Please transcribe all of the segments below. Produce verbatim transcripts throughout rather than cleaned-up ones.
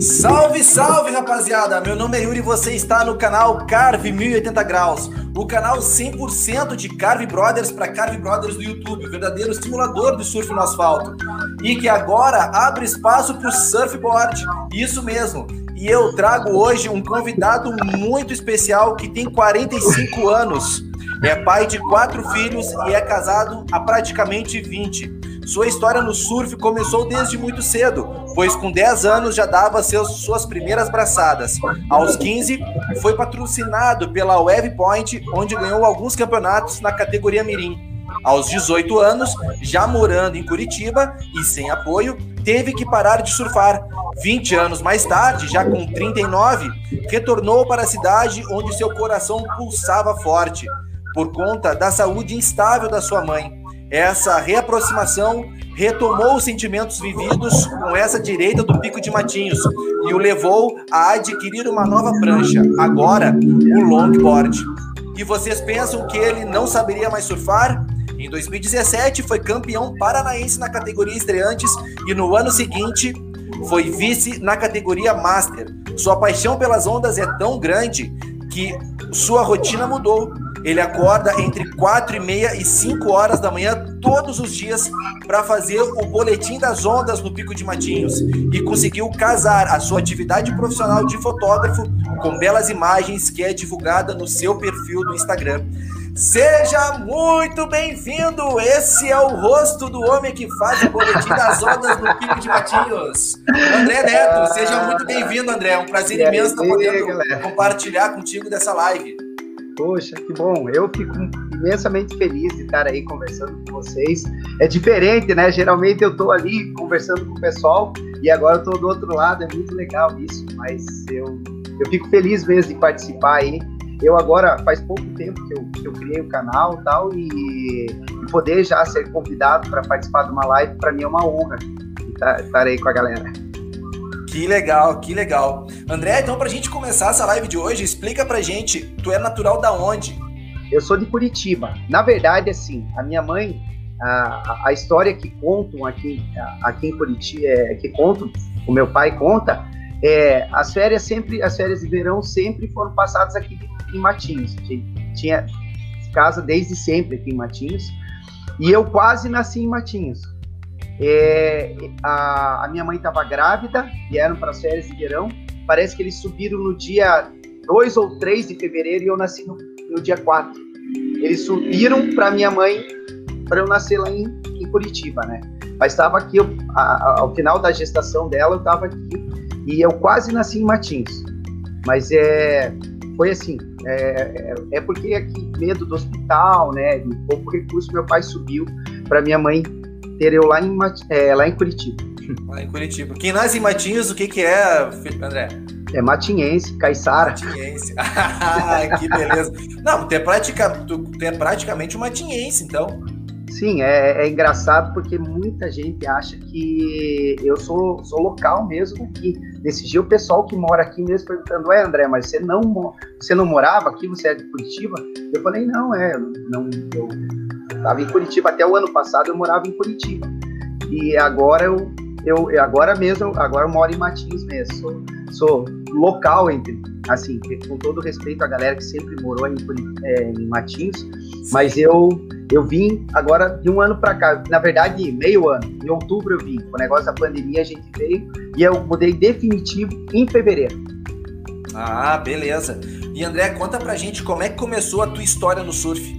Salve, salve, rapaziada! Meu nome é Yuri e você está no canal Carve mil e oitenta Graus, o canal cem por cento de Carve Brothers para Carve Brothers do YouTube, o verdadeiro simulador de surf no asfalto, e que agora abre espaço para o surfboard, isso mesmo. E eu trago hoje um convidado muito especial que tem quarenta e cinco anos, é pai de quatro filhos e é casado há praticamente vinte. Sua história no surf começou desde muito cedo, pois com dez anos já dava seus, suas primeiras braçadas. Aos quinze, foi patrocinado pela Wavepoint, onde ganhou alguns campeonatos na categoria mirim. Aos dezoito anos, já morando em Curitiba e sem apoio, teve que parar de surfar. vinte anos mais tarde, já com trinta e nove, retornou para a cidade onde seu coração pulsava forte, por conta da saúde instável da sua mãe. Essa reaproximação retomou os sentimentos vividos com essa direita do Pico de Matinhos e o levou a adquirir uma nova prancha, agora o longboard. E vocês pensam que ele não saberia mais surfar? Em dois mil e dezessete, foi campeão paranaense na categoria estreantes e no ano seguinte foi vice na categoria master. Sua paixão pelas ondas é tão grande que sua rotina mudou. Ele acorda entre quatro e meia e cinco horas da manhã todos os dias para fazer o boletim das ondas no Pico de Matinhos e conseguiu casar a sua atividade profissional de fotógrafo com belas imagens que é divulgada no seu perfil do Instagram. Seja muito bem-vindo! Esse é o rosto do homem que faz o boletim das ondas no Pico de Matinhos. André Neto, seja muito bem-vindo, André. É um prazer imenso estar podendo compartilhar contigo dessa live. Poxa, que bom. Eu fico imensamente feliz de estar aí conversando com vocês. É diferente, né? Geralmente eu estou ali conversando com o pessoal e agora eu estou do outro lado. É muito legal isso, mas eu, eu fico feliz mesmo de participar aí. Eu agora, faz pouco tempo que eu, que eu criei o canal e tal, e, e poder já ser convidado para participar de uma live, para mim é uma honra estar aí com a galera. Que legal, que legal. André, então, para a gente começar essa live de hoje, explica para gente, tu é natural da onde? Eu sou de Curitiba. Na verdade, assim, a minha mãe, a, a história que contam aqui, aqui em Curitiba, é, que contam, o meu pai conta, é, as, férias sempre, as férias de verão sempre foram passadas aqui de em Matinhos. Tinha casa desde sempre aqui em Matinhos e eu quase nasci em Matinhos. É, a, a minha mãe estava grávida, vieram para as férias de verão, parece que eles subiram no dia dois ou três de fevereiro e eu nasci no, no dia quatro. Eles subiram para minha mãe, para eu nascer lá em, em Curitiba, né? Mas estava aqui, eu, a, a, ao final da gestação dela eu estava aqui e eu quase nasci em Matinhos. Mas é... Foi assim, é, é porque aqui, medo do hospital, né, de pouco recurso, meu pai subiu para minha mãe ter eu lá em, é, lá em Curitiba. Lá em Curitiba. Quem nasce em Matinhos, o que que é, André? É matinhense, caiçara. Matinhense. Ah, que beleza. Não, tu é, pratica, tu, tu é praticamente um matinhense, então. Sim, é, é engraçado porque muita gente acha que eu sou, sou local mesmo aqui. Desse dia o pessoal que mora aqui mesmo perguntando, é André, mas você não, você não morava aqui, você é de Curitiba? Eu falei, não, é, não, eu estava em Curitiba, até o ano passado eu morava em Curitiba. E agora eu, eu agora mesmo, agora eu moro em Matinhos mesmo, sou, sou local, entre, assim, com todo respeito à galera que sempre morou em, é, em Matinhos, sim. Mas eu... Eu vim agora de um ano para cá, na verdade meio ano, em outubro eu vim, com o negócio da pandemia a gente veio e eu mudei definitivo em fevereiro. Ah, beleza. E André, conta pra gente como é que começou a tua história no surf?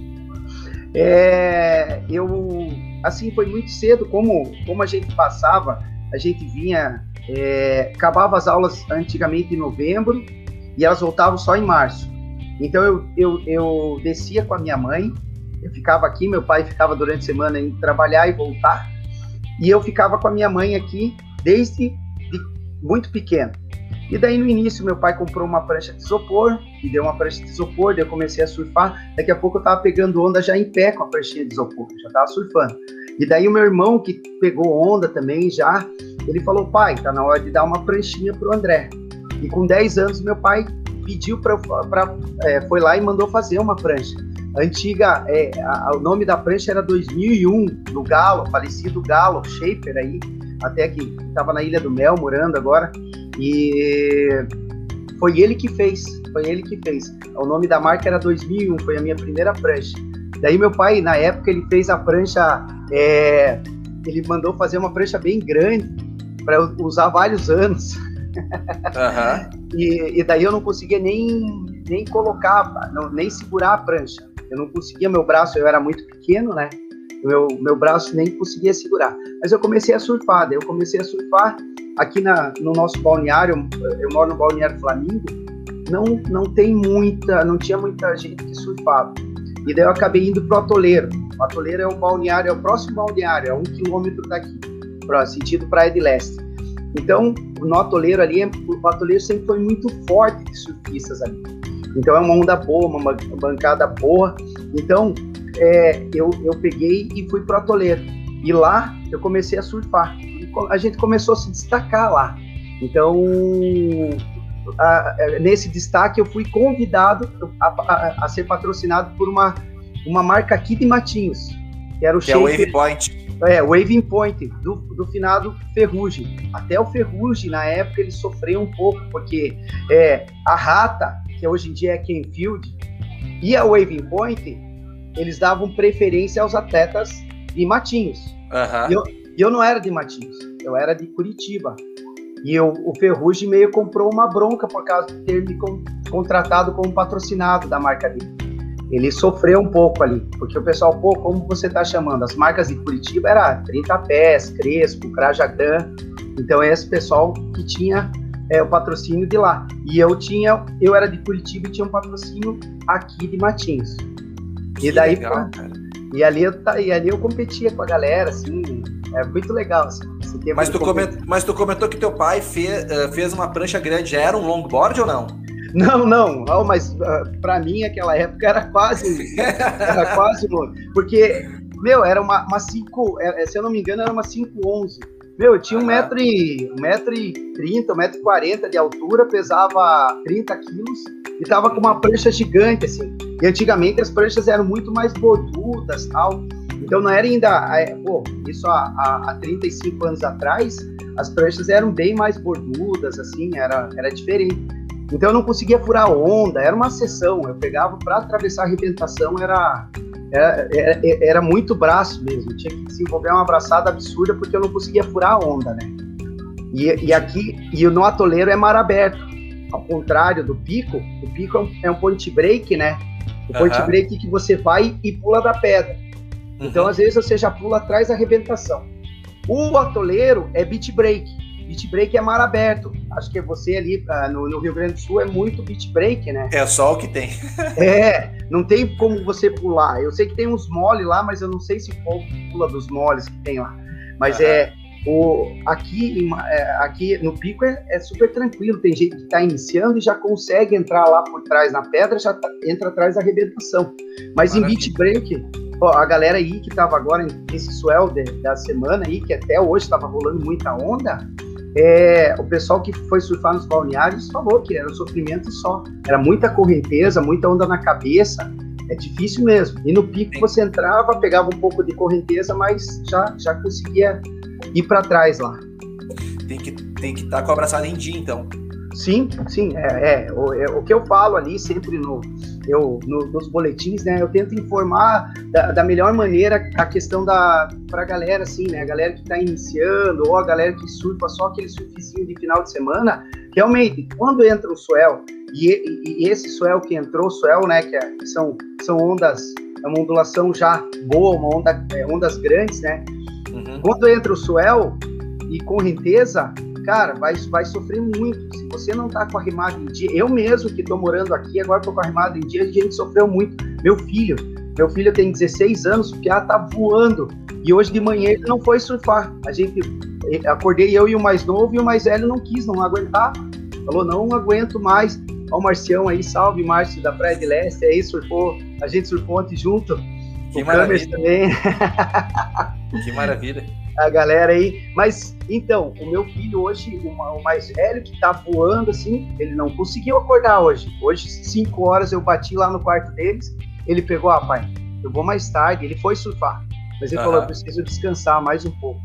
É, eu, assim, foi muito cedo, como, como a gente passava, a gente vinha, é, acabava as aulas antigamente em novembro e elas voltavam só em março. Então eu, eu, eu descia com a minha mãe, eu ficava aqui, meu pai ficava durante a semana indo trabalhar e voltar, e eu ficava com a minha mãe aqui desde de muito pequeno. E daí no início meu pai comprou uma prancha de isopor, me deu uma prancha de isopor, daí eu comecei a surfar, daqui a pouco eu tava pegando onda já em pé com a pranchinha de isopor, já tava surfando. E daí o meu irmão que pegou onda também já, ele falou, pai, tá na hora de dar uma pranchinha pro André. E com dez anos meu pai pediu pra, pra, é, foi lá e mandou fazer uma prancha. Antiga, é, a, a, o nome da prancha era dois mil e um, do Galo, falecido Galo, Schaefer aí, até que estava na Ilha do Mel, morando agora, E foi ele que fez, foi ele que fez. O nome da marca era dois mil e um, foi a minha primeira prancha. Daí meu pai, na época, ele fez a prancha, é, ele mandou fazer uma prancha bem grande para eu usar vários anos. Uhum. e, e daí eu não conseguia nem, nem colocar, não, nem segurar a prancha. Eu não conseguia, meu braço, eu era muito pequeno, né? Meu, meu braço nem conseguia segurar. Mas eu comecei a surfar, daí eu comecei a surfar aqui na, no nosso balneário, eu moro no Balneário Flamingo, não, não tem muita, não tinha muita gente que surfava. E daí eu acabei indo pro Atoleiro. O Atoleiro é o balneário, é o próximo balneário, é um quilômetro daqui, pro sentido Praia de Leste. Então, no Atoleiro ali, o Atoleiro sempre foi muito forte de surfistas ali. Então é uma onda boa, uma bancada boa. Então, é, eu, eu peguei e fui pro Atoleiro. E lá eu comecei a surfar. A gente começou a se destacar lá. Então, a, a, nesse destaque eu fui convidado a, a, a ser patrocinado por uma, uma marca aqui de Matinhos, que era o que é o Wavepoint. É, o Wavepoint, do, do finado Ferrugem. Até o Ferrugem, na época, ele sofreu um pouco, porque é, a Rata, que hoje em dia é Kenfield, e a Wavepoint, eles davam preferência aos atletas de Matinhos. Uhum. E eu, eu não era de Matinhos, eu era de Curitiba. E eu, o Ferrugem meio comprou uma bronca por causa de ter me con- contratado como patrocinado da marca dele. Ele sofreu um pouco ali, porque o pessoal, pô, como você tá chamando? As marcas de Curitiba eram trinta pés, Crespo, Crajagã. Então é esse pessoal que tinha é, o patrocínio de lá. E eu tinha, eu era de Curitiba e tinha um patrocínio aqui de Matinhos. Que e daí, legal, pô, cara. E ali, eu, e ali eu competia com a galera, assim, é muito legal, assim. Mas tu, comentou, mas tu comentou que teu pai fez, fez uma prancha grande, já era um longboard ou não? Não, não, não mas uh, pra mim aquela época era quase, era quase, porque, meu, era uma, uma cinco, se eu não me engano era uma cinco onze, meu, eu tinha um metro e, um metro e trinta, um metro e quarenta de altura, pesava trinta quilos e tava com uma prancha gigante, assim, e antigamente as pranchas eram muito mais bordudas e tal. Então não era ainda, é, pô, isso há, há, há trinta e cinco anos atrás, as pranchas eram bem mais bordudas, assim, era, era diferente. Então eu não conseguia furar onda, era uma sessão, eu pegava para atravessar a arrebentação, era, era, era, era muito braço mesmo, eu tinha que desenvolver uma abraçada absurda porque eu não conseguia furar a onda, né? E, e aqui, e no Atoleiro é mar aberto, ao contrário do Pico, o Pico é um, é um point break, né? O point [S2] Uhum. [S1] Break que você vai e pula da pedra. Então, às vezes, você já pula atrás da arrebentação. O Atoleiro é beach break. Beach break é mar aberto. Acho que você ali no, no Rio Grande do Sul é muito beach break, né? É só o que tem. É, não tem como você pular. Eu sei que tem uns mole lá, mas eu não sei se o povo pula dos moles que tem lá. Mas uhum. é, o, aqui, aqui no Pico é, é super tranquilo. Tem gente que está iniciando e já consegue entrar lá por trás na pedra, já tá, entra atrás da arrebentação. Mas maravilha. Em beach break... A galera aí que estava agora nesse swell de, da semana aí, que até hoje estava rolando muita onda, é, o pessoal que foi surfar nos balneários falou que era um sofrimento só. Era muita correnteza, muita onda na cabeça, é difícil mesmo. E no Pico você entrava, pegava um pouco de correnteza, mas já, já conseguia ir para trás lá. Tem que tem que estar com a abraçada em dia, então. Sim, sim, é, é, o, é o que eu falo ali sempre no, eu, no, nos boletins, né, eu tento informar da, da melhor maneira a questão da, pra galera, assim, né, a galera que tá iniciando, ou a galera que surfa só aquele surfizinho de final de semana, realmente, quando entra o swell, e, e, e esse swell que entrou, swell, né, que, é, que são, são ondas, é uma ondulação já boa, uma onda, é, ondas grandes, né, uhum. Quando entra o swell e correnteza, cara, vai, vai sofrer muito. Se você não tá com a remada em dia, eu mesmo que tô morando aqui, agora tô com a remada em dia, a gente sofreu muito. Meu filho, meu filho tem dezesseis anos, o piá tá voando. E hoje de manhã ele não foi surfar. A gente, acordei eu e o mais novo, e o mais velho não quis, não aguentar. Falou, não aguento mais. Ó o Marcião aí, salve Márcio da Praia de Leste, aí surfou, a gente surfou ontem junto. Que o maravilha. Também. Que maravilha. A galera aí, mas então, o meu filho hoje, o mais velho que tá voando assim, ele não conseguiu acordar hoje, hoje cinco horas eu bati lá no quarto deles, ele pegou, ah pai, eu vou mais tarde, ele foi surfar, mas ele uhum. falou, eu preciso descansar mais um pouco,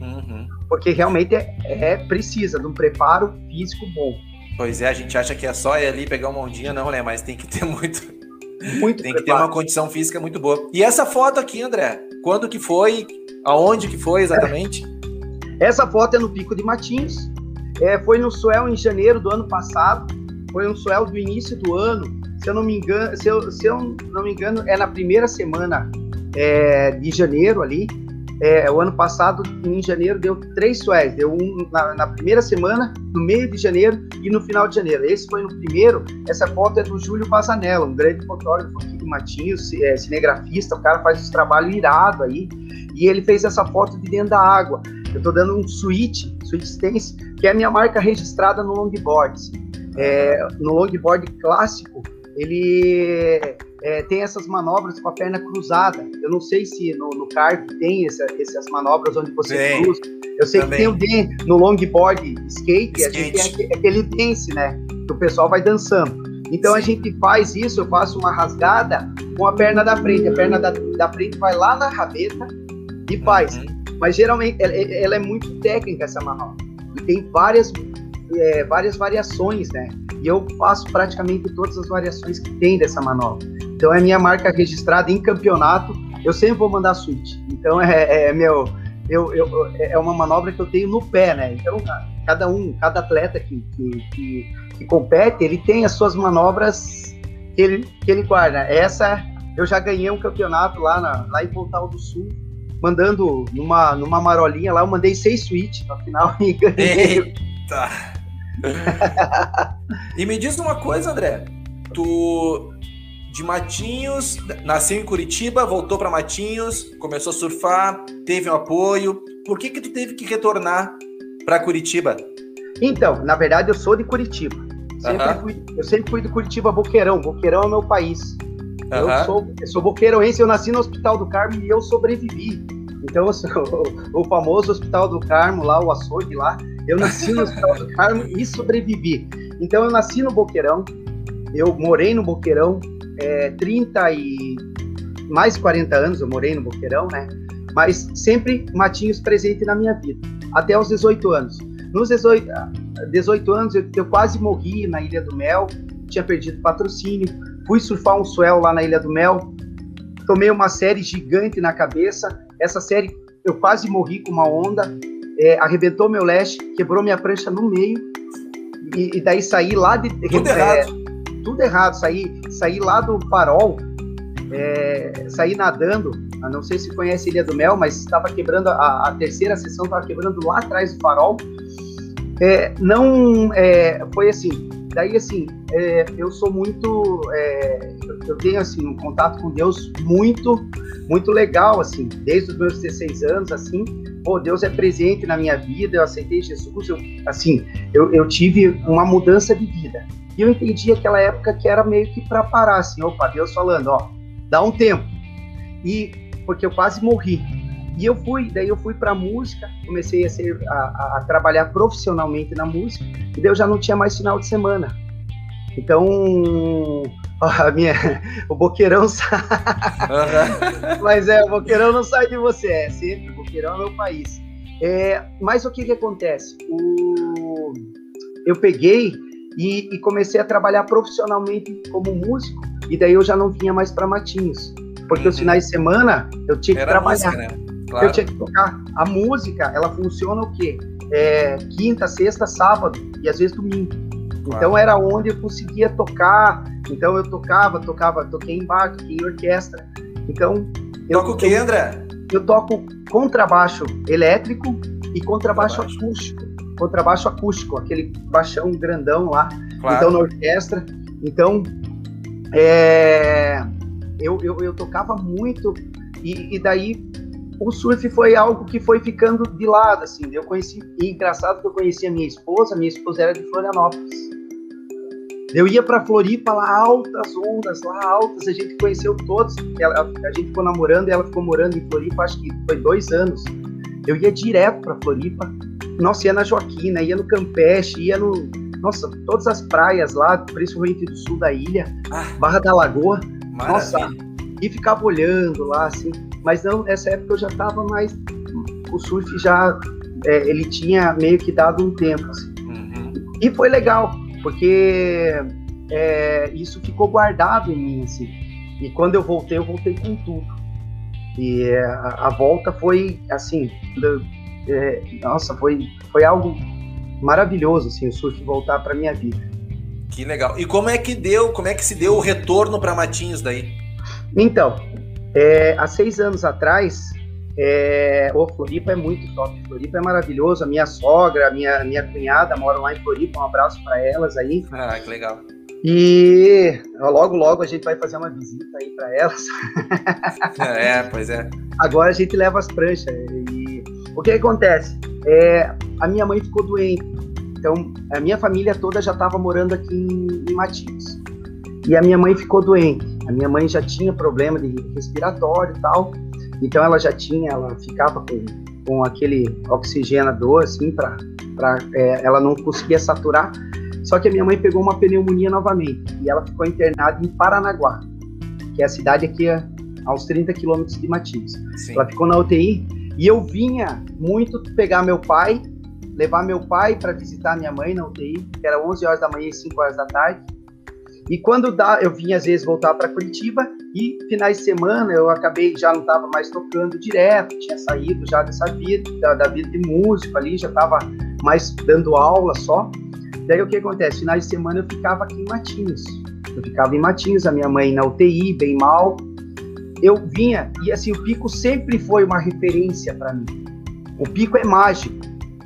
Uhum. Porque realmente é, é, precisa de um preparo físico bom. Pois é, a gente acha que é só ir ali pegar uma ondinha, não, né? Mas tem que ter muito... muito tem preparo. Que ter uma condição física muito boa. E essa foto aqui, André, quando que foi? Aonde que foi exatamente? É. Essa foto é no Pico de Matinhos. É, foi no Suel em janeiro do ano passado. Foi um Suel do início do ano. Se eu não me engano, se eu, se eu não me engano, é na primeira semana é, de janeiro ali. É, o ano passado, em janeiro, deu três suéis. Deu um na, na primeira semana, no meio de janeiro e no final de janeiro. Esse foi no primeiro. Essa foto é do Júlio Bazzanello, um grande fotógrafo aqui de Matinhos, é, cinegrafista. O cara faz um trabalho irado aí. E ele fez essa foto de dentro da água. Eu estou dando um suíte, suíte stance, que é a minha marca registrada no longboard. É, no longboard clássico, ele... É, tem essas manobras com a perna cruzada. Eu não sei se no, no Carve tem essa, essas manobras onde você bem, cruza. Eu sei também. Que tem o dance no longboard skate, skate. A gente tem aquele dance, né? Que o pessoal vai dançando. Então, sim, a gente faz isso, eu faço uma rasgada com a perna da frente. A perna da, da frente vai lá na rabeta e faz. Uhum. Mas geralmente ela, ela é muito técnica, essa manobra. E tem várias, é, várias variações, né? E eu faço praticamente todas as variações que tem dessa manobra. Então, é minha marca registrada em campeonato. Eu sempre vou mandar suíte. Então, é, é, meu, eu, eu, é uma manobra que eu tenho no pé, né? Então, cada um, cada atleta que, que, que, que compete, ele tem as suas manobras que ele, que ele guarda. Essa, eu já ganhei um campeonato lá, na, lá em Pontal do Sul, mandando numa, numa marolinha lá. Eu mandei seis suítes no final e ganhei. Eita! E me diz uma coisa, André, tu de Matinhos, nasceu em Curitiba, voltou para Matinhos, começou a surfar, teve um apoio, por que que tu teve que retornar para Curitiba? Então, na verdade eu sou de Curitiba, sempre uh-huh. fui, eu sempre fui de Curitiba, Boqueirão, Boqueirão é meu país, uh-huh. eu, sou, eu sou boqueiroense, eu nasci no Hospital do Carmo e eu sobrevivi, então eu sou, o famoso Hospital do Carmo lá, o açougue lá. Eu nasci no Hospital do Carmo e sobrevivi. Então, eu nasci no Boqueirão, eu morei no Boqueirão, é, trinta e mais quarenta anos eu morei no Boqueirão, né? Mas sempre Matinhos presente na minha vida, até os dezoito anos. Nos dezoito anos, eu, eu quase morri na Ilha do Mel, tinha perdido patrocínio, fui surfar um swell lá na Ilha do Mel, tomei uma série gigante na cabeça, essa série eu quase morri com uma onda, É, arrebentou meu lash, quebrou minha prancha no meio, e, e daí saí lá de... Tudo é, errado. Tudo errado, saí, saí lá do Parol, é, saí nadando, não sei se conhece Ilha do Mel, mas estava quebrando, a, a terceira sessão estava quebrando lá atrás do Parol, é, não, é, foi assim, daí assim, é, eu sou muito, é, eu tenho assim, um contato com Deus muito, muito legal, assim, desde os meus dezesseis anos, assim, pô, Deus é presente na minha vida, eu aceitei Jesus, eu, assim, eu, eu tive uma mudança de vida. E eu entendi aquela época que era meio que para parar, assim, opa, Deus falando, ó, dá um tempo. E, porque eu quase morri. E eu fui, daí eu fui pra música, comecei a, ser, a, a trabalhar profissionalmente na música, e daí eu já não tinha mais final de semana. Então... A minha, o Boqueirão sai, uhum. mas é, o Boqueirão não sai de você, é sempre, o Boqueirão é meu país. É, mas o que que acontece? O, eu peguei e, e comecei a trabalhar profissionalmente como músico, e daí eu já não vinha mais para Matinhos, porque uhum. os finais de semana eu tinha que Era trabalhar, música, né? Claro. Eu tinha que tocar. A música, ela funciona o quê? É, quinta, sexta, sábado e às vezes domingo. Então era onde eu conseguia tocar, então eu tocava, tocava, toquei em bar, toquei em orquestra, então... Toca o que, André? Eu toco contrabaixo elétrico e contrabaixo acústico, contrabaixo acústico, aquele baixão grandão lá, claro. Então na orquestra, então é, eu, eu, eu tocava muito e, e daí... O surf foi algo que foi ficando de lado, assim, eu conheci, e engraçado que eu conheci a minha esposa, minha esposa era de Florianópolis, eu ia pra Floripa lá, altas ondas, lá altas, a gente conheceu todos, ela, a gente ficou namorando e ela ficou morando em Floripa, acho que foi dois anos, eu ia direto pra Floripa, nossa, ia na Joaquina, ia no Campeche, ia no, nossa, todas as praias lá, principalmente do sul da ilha, ah, Barra da Lagoa, maravilha. Nossa, e ficava olhando lá, assim, mas não, nessa época eu já estava mais o surf já, é, ele tinha meio que dado um tempo, assim. Uhum. E foi legal, porque é, isso ficou guardado em mim, assim. E quando eu voltei, eu voltei com tudo. E é, a, a volta foi, assim, é, nossa, foi, foi algo maravilhoso, assim, o surf voltar para minha vida. Que legal. E como é que deu, como é que se deu o retorno para Matinhos daí? Então, é, há seis anos atrás, é, o Floripa é muito top, Floripa é maravilhoso, a minha sogra, a minha, minha cunhada moram lá em Floripa, um abraço para elas aí. Ah, que legal. E logo, logo a gente vai fazer uma visita aí para elas. É, pois é. Agora a gente leva as pranchas. E o que acontece? É, a minha mãe ficou doente, então a minha família toda já estava morando aqui em, em Matinhos. E a minha mãe ficou doente. A minha mãe já tinha problema de respiratório e tal, então ela já tinha, ela ficava com, com aquele oxigenador, assim, para é, ela não conseguia saturar. Só que a minha mãe pegou uma pneumonia novamente e ela ficou internada em Paranaguá, que é a cidade aqui a, aos trinta quilômetros de Matinhos. Sim. Ela ficou na U T I e eu vinha muito pegar meu pai, levar meu pai para visitar minha mãe na U T I, que era onze horas da manhã e cinco horas da tarde. E quando dá, eu vinha às vezes voltar para Curitiba e finais de semana eu acabei, já não estava mais tocando direto, tinha saído já dessa vida, da, da vida de músico ali, já estava mais dando aula só. Daí o que acontece? Finais de semana eu ficava aqui em Matinhos. Eu ficava em Matinhos, a minha mãe na U T I, bem mal. Eu vinha, e assim, o Pico sempre foi uma referência para mim. O Pico é mágico.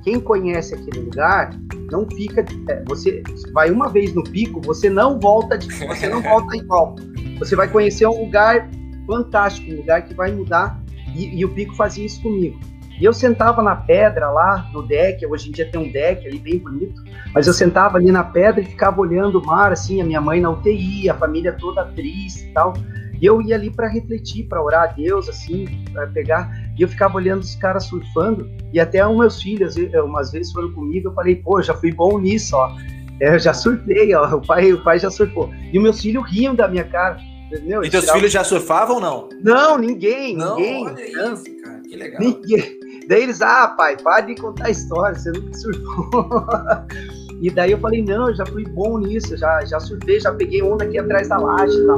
Quem conhece aquele lugar, não fica... É, você vai uma vez no Pico, você não volta de, você não volta igual. Você vai conhecer um lugar fantástico, um lugar que vai mudar. E, e o Pico fazia isso comigo. E eu sentava na pedra lá no deck, hoje em dia tem um deck ali bem bonito, mas eu sentava ali na pedra e ficava olhando o mar, assim, a minha mãe na U T I, a família toda triste e tal, e eu ia ali para refletir, para orar a Deus, assim, para pegar, e eu ficava olhando os caras surfando, e até os meus filhos, umas vezes foram comigo, eu falei, pô, já fui bom nisso, ó, eu já surfei, ó, o pai, o pai já surfou, e meus filhos riam da minha cara. Meu, e teus filhos já surfavam ou não? Não, ninguém, não, ninguém. Olha isso, cara, que legal. Ninguém. Daí eles, ah, pai, para de contar história, você nunca surfou. E daí eu falei, não, eu já fui bom nisso, já, já surfei, já peguei onda aqui atrás da laje e tal.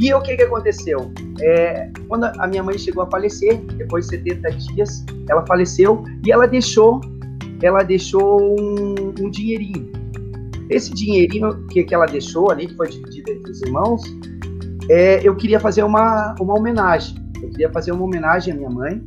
E o que que aconteceu? É, quando a minha mãe chegou a falecer, depois de setenta dias, ela faleceu e ela deixou, ela deixou um, um dinheirinho. Esse dinheirinho que, que ela deixou ali, que foi dividido entre os irmãos, é, eu queria fazer uma, uma homenagem. Eu queria fazer uma homenagem à minha mãe.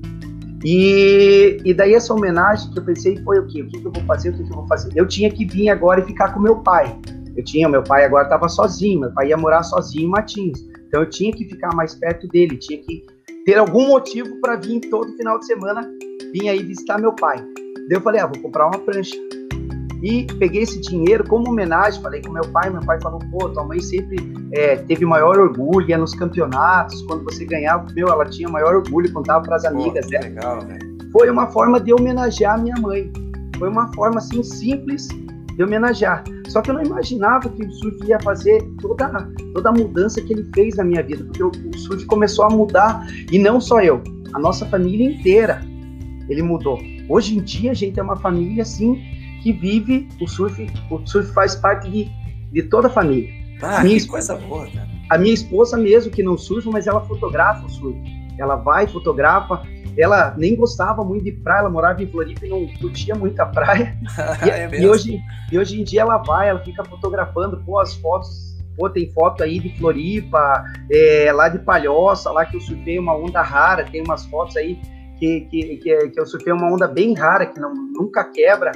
E, e daí essa homenagem que eu pensei foi o quê? O que que eu vou fazer? O que que eu vou fazer? Eu tinha que vir agora e ficar com meu pai. Eu tinha, meu pai agora estava sozinho, meu pai ia morar sozinho em Matinhos. Então eu tinha que ficar mais perto dele, tinha que ter algum motivo para vir todo final de semana, vir aí visitar meu pai. Daí eu falei, ah, vou comprar uma prancha. E peguei esse dinheiro como homenagem, falei com meu pai, meu pai falou, pô, tua mãe sempre é, teve maior orgulho, ia nos campeonatos, quando você ganhava, meu, ela tinha maior orgulho, contava pras amigas, né? Legal, né? Foi uma forma de homenagear minha mãe, foi uma forma, assim, simples de homenagear. Só que eu não imaginava que o surf ia fazer toda, toda a mudança que ele fez na minha vida, porque o, o surf começou a mudar, e não só eu, a nossa família inteira, ele mudou. Hoje em dia, a gente é uma família, assim, que vive o surf, o surf faz parte de, de toda a família. Ah, minha que esposa, coisa boa, cara. A minha esposa mesmo, que não surfa, mas ela fotografa o surf. Ela vai, fotografa, ela nem gostava muito de praia, ela morava em Floripa e não curtia muito a praia. E, é e, hoje, e hoje em dia ela vai, ela fica fotografando, pô, as fotos, pô, tem foto aí de Floripa, é, lá de Palhoça, lá que eu surfei uma onda rara, tem umas fotos aí que, que, que, que eu surfei uma onda bem rara, que não, nunca quebra.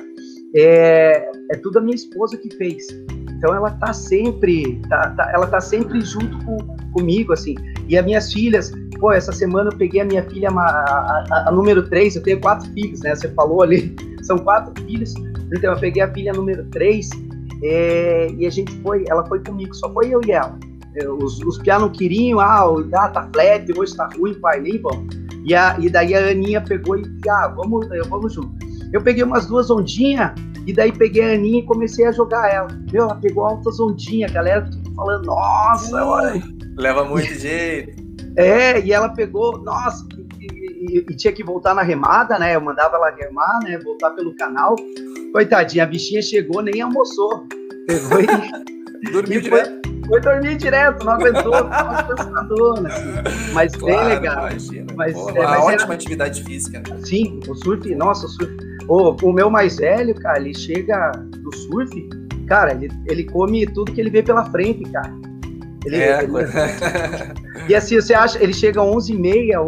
É, é tudo a minha esposa que fez, então ela tá sempre tá, tá, ela tá sempre junto com, comigo, assim, e as minhas filhas, pô, essa semana eu peguei a minha filha a, a, a, a número três, eu tenho quatro filhos, né, você falou ali, são quatro filhos, então eu peguei a filha número três, é, e a gente foi, ela foi comigo, só foi eu e ela, os, os piá não queriam, ah, ah, tá flat, hoje tá ruim, pai, nem vão, e, a, e daí a Aninha pegou e, ah, vamos, vamos junto. Eu peguei umas duas ondinhas, e daí peguei a Aninha e comecei a jogar ela. Meu, ela pegou altas ondinhas, a galera falando, nossa, olha... Leva muito jeito. É, e ela pegou, nossa, e, e, e, e tinha que voltar na remada, né? Eu mandava ela remar, né? Voltar pelo canal. Coitadinha, a bichinha chegou, nem almoçou. Pegou e... Dormiu direto. Foi dormir direto, não aguentou, tava cansadona, assim. Mas claro, bem legal. Imagina. Mas, pô, é, mas ótima era... atividade física. Né? Sim, o surf, nossa, o surf. O, o meu mais velho, cara, ele chega do surf, cara, ele, ele come tudo que ele vê pela frente, cara. Ele, é, ele... E assim, você acha, ele chega às onze e meia,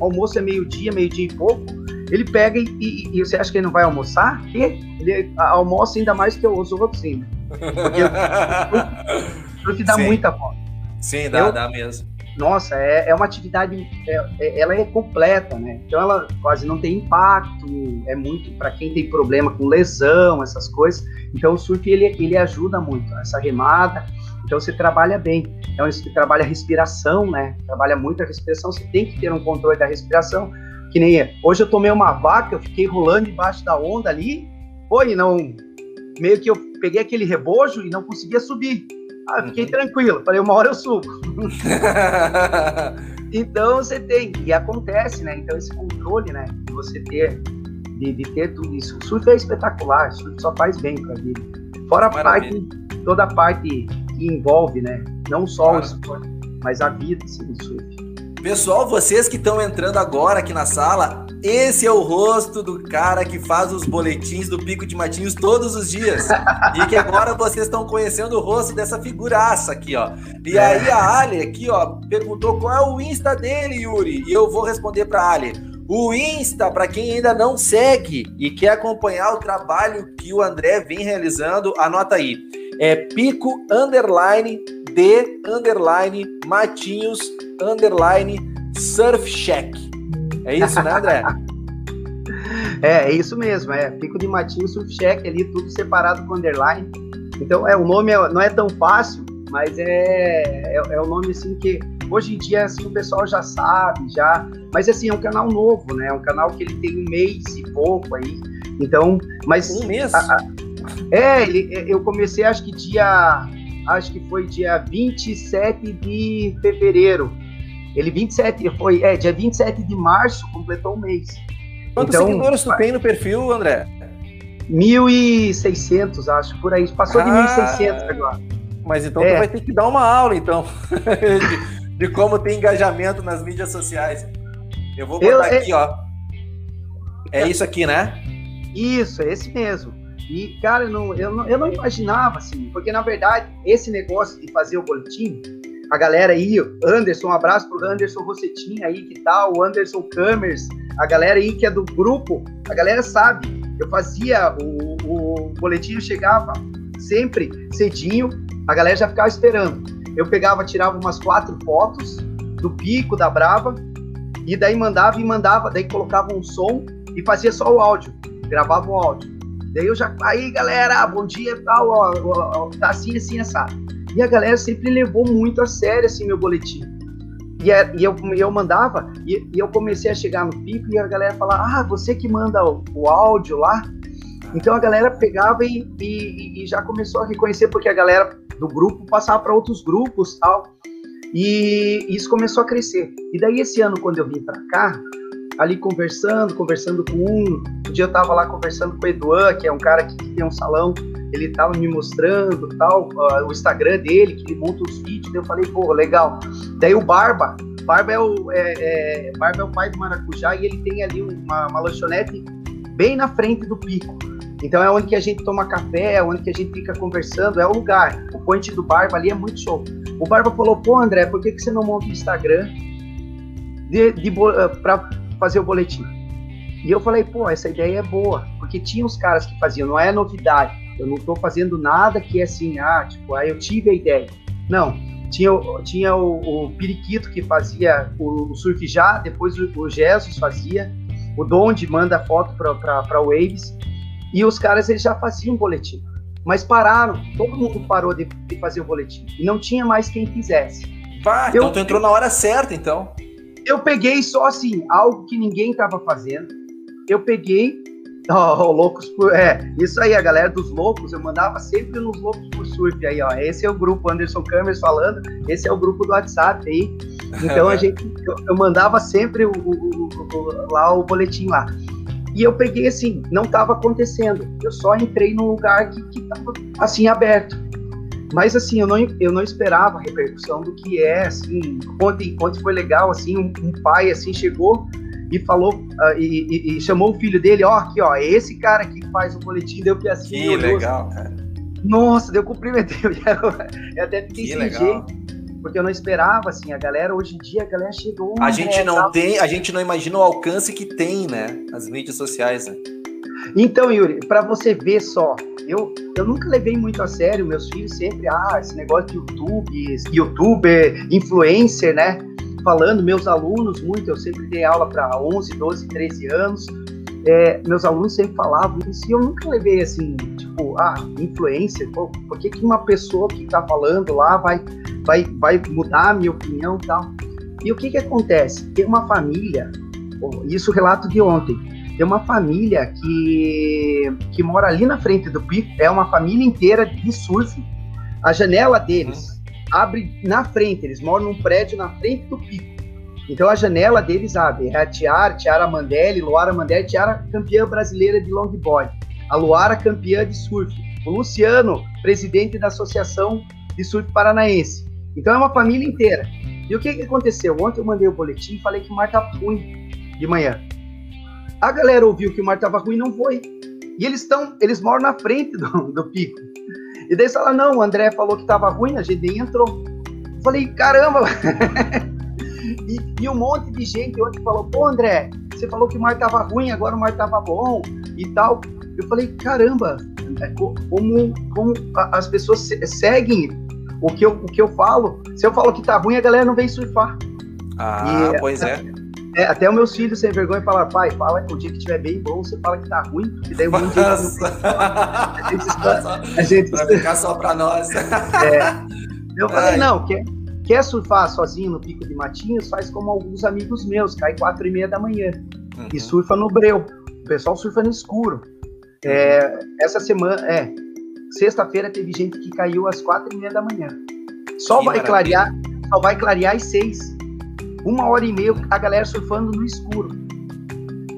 almoço é meio-dia, meio-dia e pouco, ele pega e, e, e você acha que ele não vai almoçar? E ele almoça ainda mais que os outros ainda. Porque o surf dá, sim, muita fome. Sim, dá, eu, dá mesmo. Nossa, é, é uma atividade, é, é, ela é completa, né? Então ela quase não tem impacto, é muito para quem tem problema com lesão, essas coisas. Então o surf, ele, ele ajuda muito, essa remada. Então você trabalha bem, então você trabalha a respiração, né? Trabalha muito a respiração, você tem que ter um controle da respiração. Que nem hoje eu tomei uma vaca, eu fiquei rolando embaixo da onda ali, foi, não... meio que eu peguei aquele rebojo e não conseguia subir. Ah, eu fiquei uhum. tranquilo. Falei, uma hora eu subo. Então, você tem. E acontece, né? Então, esse controle, né? De você ter, de, de ter tudo isso. O surf é espetacular. O surf só faz bem pra vida. Fora a parte, toda a parte que envolve, né? Não só Maravilha. o esporte, mas a vida, assim, do surf. Pessoal, vocês que estão entrando agora aqui na sala, esse é o rosto do cara que faz os boletins do Pico de Matinhos todos os dias. E que agora vocês estão conhecendo o rosto dessa figuraça aqui, ó. E aí a Ali aqui, ó, perguntou qual é o Insta dele, Yuri. E eu vou responder pra Ali. O Insta, para quem ainda não segue e quer acompanhar o trabalho que o André vem realizando, anota aí. É pico, underline, de, underline, matinhos, underline, surfcheck. É isso, né, André? é, é isso mesmo. É Pico de Matinhos, surfcheck ali, tudo separado com underline. Então, é, o nome é, não é tão fácil, mas é, é, é um nome, assim, que hoje em dia, assim, o pessoal já sabe, já... Mas, assim, é um canal novo, né? É um canal que ele tem um mês e pouco aí. Então, mas... Um mês? A, a, é, eu comecei, acho que dia... Acho que foi dia vinte e sete de fevereiro. Ele vinte e sete, foi, é, dia vinte e sete de março, completou um mês. Quantos então, seguidores tu tem no perfil, André? mil e seiscentos, acho, por aí. Passou ah, de mil e seiscentos agora. Mas então é. tu vai ter que dar uma aula, então, de, de como ter engajamento nas mídias sociais. Eu vou botar Eu, aqui, é... ó. É isso aqui, né? Isso, é esse mesmo. E, cara, eu não, eu, não, eu não imaginava, assim, porque, na verdade, esse negócio de fazer o boletim, a galera aí, Anderson, um abraço pro Anderson Rossetin aí, que tal, o Anderson Camers, a galera aí que é do grupo, a galera sabe, eu fazia o, o, o boletim, eu chegava sempre cedinho, a galera já ficava esperando. Eu pegava, tirava umas quatro fotos do pico, da Brava, e daí mandava e mandava, daí colocava um som e fazia só o áudio, gravava o áudio. Daí eu já, aí galera, bom dia e tal, ó, ó, ó, tá assim, assim, assado. E a galera sempre levou muito a sério, assim, meu boletim. E, é, e eu, eu mandava, e, e eu comecei a chegar no pico e a galera falava, ah, você que manda o, o áudio lá? Então a galera pegava e, e, e já começou a reconhecer, porque a galera do grupo passava para outros grupos e tal. E isso começou a crescer. E daí esse ano, quando eu vim para cá, ali conversando, conversando com um. Um dia eu tava lá conversando com o Eduan, que é um cara que tem um salão, ele tava me mostrando tal, uh, o Instagram dele, que ele monta os vídeos, eu falei, pô, legal. Daí o Barba, Barba é o, é, é, Barba é o pai do Maracujá e ele tem ali uma, uma lanchonete bem na frente do pico. Então é onde que a gente toma café, é onde que a gente fica conversando, é o lugar. O point do Barba ali é muito show. O Barba falou, pô, André, por que, que você não monta o Instagram de, de, pra fazer o boletim? E eu falei, pô, essa ideia é boa, porque tinha os caras que faziam, não é novidade, eu não tô fazendo nada que é assim, ah, tipo, aí eu tive a ideia. Não, tinha, tinha o, o Periquito que fazia o, o surf já, depois o, o Jesus fazia, o Donde manda foto pra, pra, pra Waves, e os caras, eles já faziam boletim, mas pararam, todo mundo parou de, de fazer o boletim, e não tinha mais quem fizesse. Pá, eu, então tu entrou na hora certa, então. Eu peguei só assim, algo que ninguém estava fazendo. Eu peguei, ó, oh, loucos por. É, isso aí, a galera dos loucos, eu mandava sempre nos loucos por surf aí, ó. Esse é o grupo, Anderson Camers falando, esse é o grupo do WhatsApp aí. Então a gente, eu, eu mandava sempre o, o, o, lá o boletim lá. E eu peguei assim, não estava acontecendo. Eu só entrei num lugar que estava assim aberto. Mas assim, eu não, eu não esperava a repercussão do que é, assim. Ontem, ontem foi legal, assim, um, um pai assim chegou e falou, uh, e, e, e chamou o filho dele, ó, aqui, ó, é esse cara aqui que faz o boletim, deu que assim. Que eu, legal, nossa, cara. Nossa, deu cumprimento. Eu, eu até fiquei que sem legal. Jeito. Porque eu não esperava, assim, a galera, hoje em dia, a galera chegou... A gente, né, não sabe? Tem, a gente não imagina o alcance que tem, né, as mídias sociais, né? Então, Yuri, pra você ver só, eu, eu nunca levei muito a sério, meus filhos sempre, ah, esse negócio de YouTube, youtuber, influencer, né, falando, meus alunos muito, eu sempre dei aula pra onze, doze, treze anos, é, meus alunos sempre falavam isso, e eu nunca levei, assim, tipo, ah, influencer, pô, por que que uma pessoa que tá falando lá vai... Vai, vai mudar a minha opinião e tal. E o que que acontece? Tem uma família, isso relato de ontem, tem uma família que, que mora ali na frente do pico, é uma família inteira de surf, a janela deles abre na frente, eles moram num prédio na frente do pico, então a janela deles abre, é a Tiara, Tiara Mandelli, Luara Mandelli, Tiara campeã brasileira de longboard, a Luara campeã de surf, o Luciano, presidente da associação de surf paranaense. Então é uma família inteira. E o que que aconteceu? Ontem eu mandei o boletim e falei que o mar estava ruim de manhã. A galera ouviu que o mar estava ruim e não foi. E eles estão, eles moram na frente do, do pico. E daí falaram, não, o André falou que estava ruim, a gente nem entrou. Eu falei, caramba! e, e um monte de gente ontem falou, pô, André, você falou que o mar estava ruim, agora o mar estava bom e tal. Eu falei, caramba, como, como as pessoas seguem o que, eu, o que eu falo. Se eu falo que tá ruim, a galera não vem surfar. Ah, e, pois é. É. Até os meus filhos sem vergonha falaram, pai, fala que o dia que estiver bem bom, você fala que tá ruim, porque daí o mundo não a gente está, a gente vai ficar só pra nós. É. Eu falei, ai, não, quer, quer surfar sozinho no Pico de Matinhos, faz como alguns amigos meus, cai quatro e meia da manhã, uhum, e surfa no breu. O pessoal surfa no escuro. É, essa semana, é, sexta-feira teve gente que caiu às quatro e meia da manhã. Só que vai maravilha. clarear, só vai clarear às seis. Uma hora e meia a galera surfando no escuro.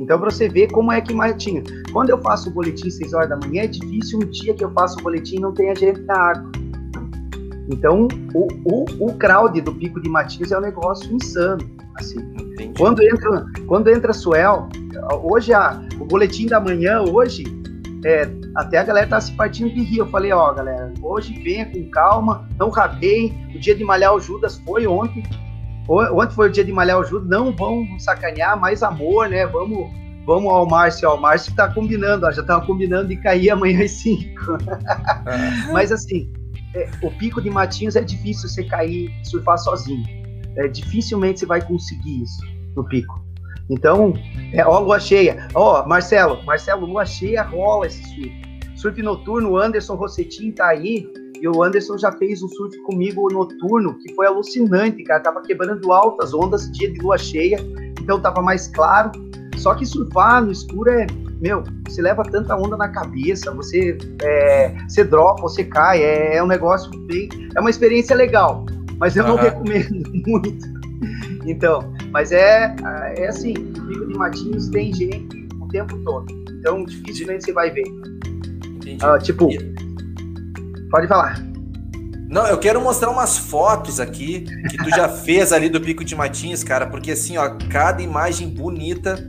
Então pra você ver como é que Matinho. Quando eu faço o boletim às seis horas da manhã, é difícil um dia que eu faço o boletim e não tenha gente na água. Então o, o, o crowd do Pico de Matinhos é um negócio insano. Assim. Quando entra, quando entra Suel, hoje a, o boletim da manhã, hoje. É, até a galera tá se partindo de rir. Eu falei, ó, galera, hoje venha com calma, não rabeiem. O dia de malhar o Judas foi ontem. Ontem foi o dia de malhar o Judas. Não vão sacanear, mais amor, né? Vamos, vamos ao Márcio. Ó, o Márcio tá combinando, ó, já tava combinando de cair amanhã às cinco. É. Mas assim, é, o Pico de Matinhos é difícil você cair, surfar sozinho. É, dificilmente você vai conseguir isso no pico. Então, é, ó, lua cheia. Ó, Marcelo, Marcelo, lua cheia rola esse surf. Surf noturno, o Anderson Rossetin tá aí. E o Anderson já fez um surf comigo noturno, que foi alucinante, cara. Tava quebrando altas ondas, dia de lua cheia. Então tava mais claro. Só que surfar no escuro é... Meu, você leva tanta onda na cabeça. Você, é, você dropa, você cai. É, é um negócio bem... É uma experiência legal. Mas eu uhum. não recomendo muito. Então... Mas é, é assim, o Pico de Matinhos tem gente o tempo todo. Então, dificilmente você vai ver. Ah, tipo, pode falar. Não, eu quero mostrar umas fotos aqui que tu já fez ali do Pico de Matinhos, cara. Porque assim, ó, cada imagem bonita.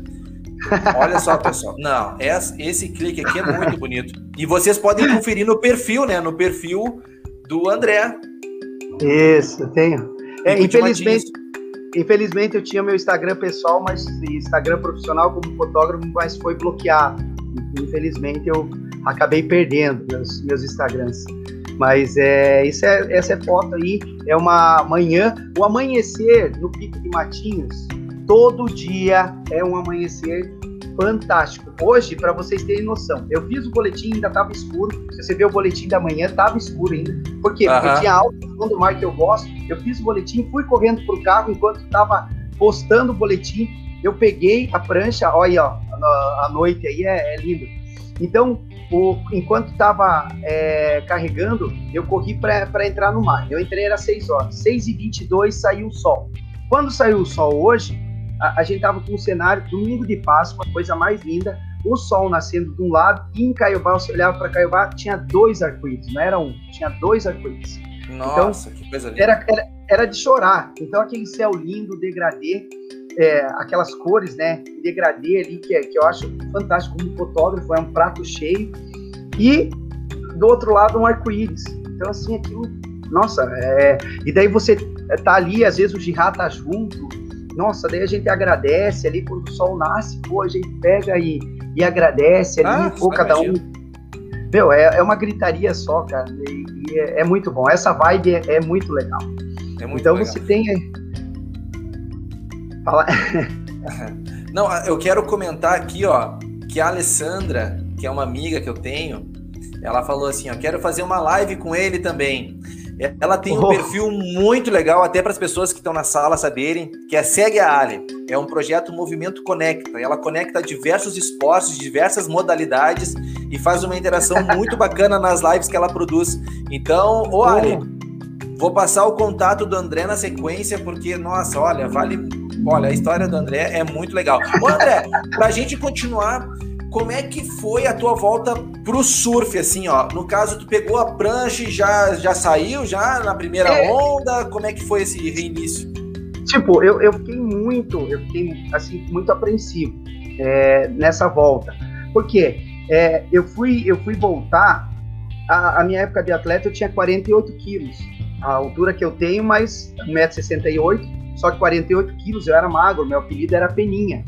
Olha só, pessoal. Não, esse clique aqui é muito bonito. E vocês podem conferir no perfil, né? No perfil do André. Isso, eu tenho. É, infelizmente... Infelizmente eu tinha meu Instagram pessoal, mas Instagram profissional como fotógrafo, mas foi bloqueado. Infelizmente eu acabei perdendo meus, meus Instagrams. Mas é, isso é, essa é foto aí, é uma manhã, o amanhecer no Pico de Matinhos, todo dia é um amanhecer fantástico. Hoje, para vocês terem noção, eu fiz o boletim, ainda estava escuro. Se você vê o boletim da manhã, estava escuro ainda. Por quê? Uhum. Porque tinha alta do mar que eu gosto. Eu fiz o boletim, fui correndo pro carro enquanto estava postando o boletim. Eu peguei a prancha, olha ó, a noite aí é, é lindo. Então, o, enquanto estava é, carregando, eu corri para entrar no mar. Eu entrei era seis horas, seis e vinte e dois saiu o sol. Quando saiu o sol hoje, a, a gente estava com um cenário, domingo de Páscoa, coisa mais linda, o sol nascendo de um lado, e em Caiobá, você olhava para Caiobá, tinha dois arco-íris, não era um, tinha dois arco-íris. Nossa, então, que coisa linda. Era, era, era de chorar. Então, aquele céu lindo, degradê, é, aquelas cores, né, degradê ali, que, que eu acho fantástico como fotógrafo, é um prato cheio. E, do outro lado, um arco-íris. Então, assim, aquilo, nossa, é... E daí você tá ali, às vezes o Xirá tá junto, nossa, daí a gente agradece ali, quando o sol nasce, pô, a gente pega e, e agradece ali, ah, pô, cada um... Meu, é, é uma gritaria só, cara, e, e é, é muito bom, essa vibe é, é muito legal. É muito então legal. Você tem... Fala... Não, eu quero comentar aqui, ó, que a Alessandra, que é uma amiga que eu tenho, ela falou assim, ó, quero fazer uma live com ele também. Ela tem um oh. perfil muito legal, até para as pessoas que estão na sala saberem, que é Segue a Ale. É um projeto Movimento Conecta. Ela conecta diversos esportes, diversas modalidades e faz uma interação muito bacana nas lives que ela produz. Então, ô Ale, oh. vou passar o contato do André na sequência, porque, nossa, olha, vale... Olha, a história do André é muito legal. Ô André, para a gente continuar... Como é que foi a tua volta pro surf, assim, ó? No caso, tu pegou a prancha e já, já saiu, já, na primeira é. onda? Como é que foi esse reinício? Tipo, eu, eu fiquei muito, eu fiquei, assim, muito apreensivo é, nessa volta. Porque é, eu, fui, eu fui voltar, a, a minha época de atleta eu tinha quarenta e oito quilos, a altura que eu tenho, mas um metro e sessenta e oito, só que quarenta e oito quilos, eu era magro, meu apelido era Peninha.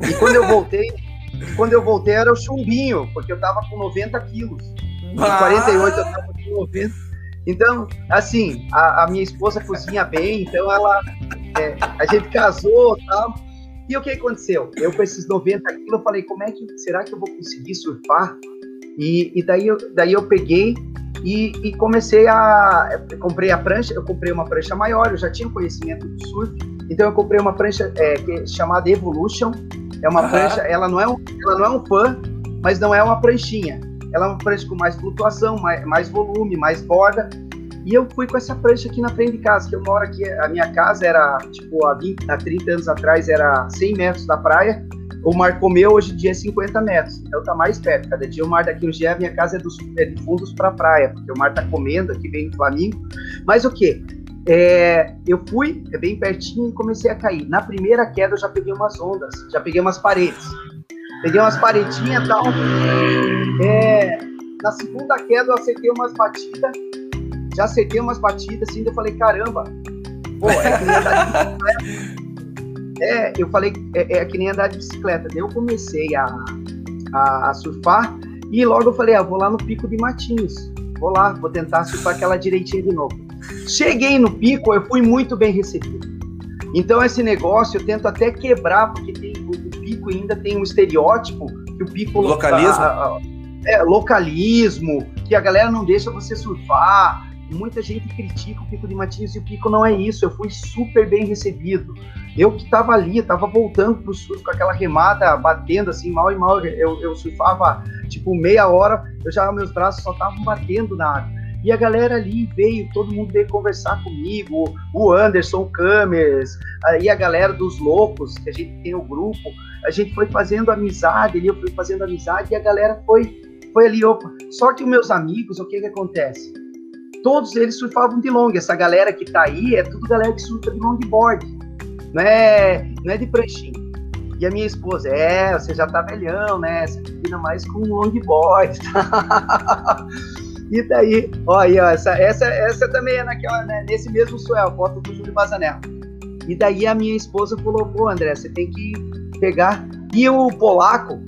E quando eu voltei... Quando eu voltei era o chumbinho, porque eu tava com noventa quilos. Em quarenta e oito eu tava com noventa. Então, assim, a, a minha esposa cozinha bem, então ela, é, a gente casou e tal. E o que aconteceu? Eu com esses noventa quilos, eu falei, como é que, será que eu vou conseguir surfar? E, e daí, eu, daí eu peguei e, e comecei a... Comprei a prancha, eu comprei uma prancha maior, eu já tinha conhecimento do surf. Então eu comprei uma prancha é, que é chamada Evolution. É uma uhum. prancha, ela não é, um, ela não é um fan, mas não é uma pranchinha. Ela é uma prancha com mais flutuação, mais, mais volume, mais borda. E eu fui com essa prancha aqui na frente de casa, que eu moro aqui, a minha casa era, tipo, há, vinte, há trinta anos atrás era cem metros da praia. O mar comeu, hoje em dia é cinquenta metros, então tá mais perto. Cada dia o mar daqui no G E, a minha casa é, dos, é de fundos pra praia, porque o mar tá comendo, aqui vem o Flamengo. Mas o quê? É, eu fui é bem pertinho e comecei a cair. Na primeira queda eu já peguei umas ondas, já peguei umas paredes, peguei umas paredinhas e tal. É, na segunda queda eu acertei umas batidas, já acertei umas batidas assim, eu falei, caramba, pô, é que nem andar de bicicleta. É, eu falei, é, é que nem andar de bicicleta. Daí eu comecei a, a, a surfar e logo eu falei, ah, vou lá no Pico de Matinhos, vou lá, vou tentar surfar aquela direitinha de novo. Cheguei no pico, eu fui muito bem recebido. Então esse negócio eu tento até quebrar, porque tem, o, o pico ainda tem um estereótipo que o pico localismo, a, a, é, localismo, que a galera não deixa você surfar. Muita gente critica o Pico de Matinhos e o pico não é isso. Eu fui super bem recebido. Eu que estava ali, estava voltando pro surf com aquela remada batendo assim mal e mal. Eu, eu surfava tipo meia hora, eu já meus braços só estavam batendo na água. E a galera ali veio, todo mundo veio conversar comigo, o Anderson Camers, aí a galera dos loucos, que a gente tem o grupo, a gente foi fazendo amizade, ali eu fui fazendo amizade e a galera foi, foi ali, opa. Só que os meus amigos, o que que acontece? Todos eles surfavam de long, essa galera que tá aí é tudo galera que surfa de longboard, não é, não é de pranchinho. E a minha esposa, é, você já tá velhão, né, você combina mais com longboard, tá? E daí, ó, aí, ó, essa, essa, essa também é naquela, né, nesse mesmo swell, foto do Júlio Bazzanello. E daí a minha esposa falou, pô, André, você tem que pegar. E o Polaco,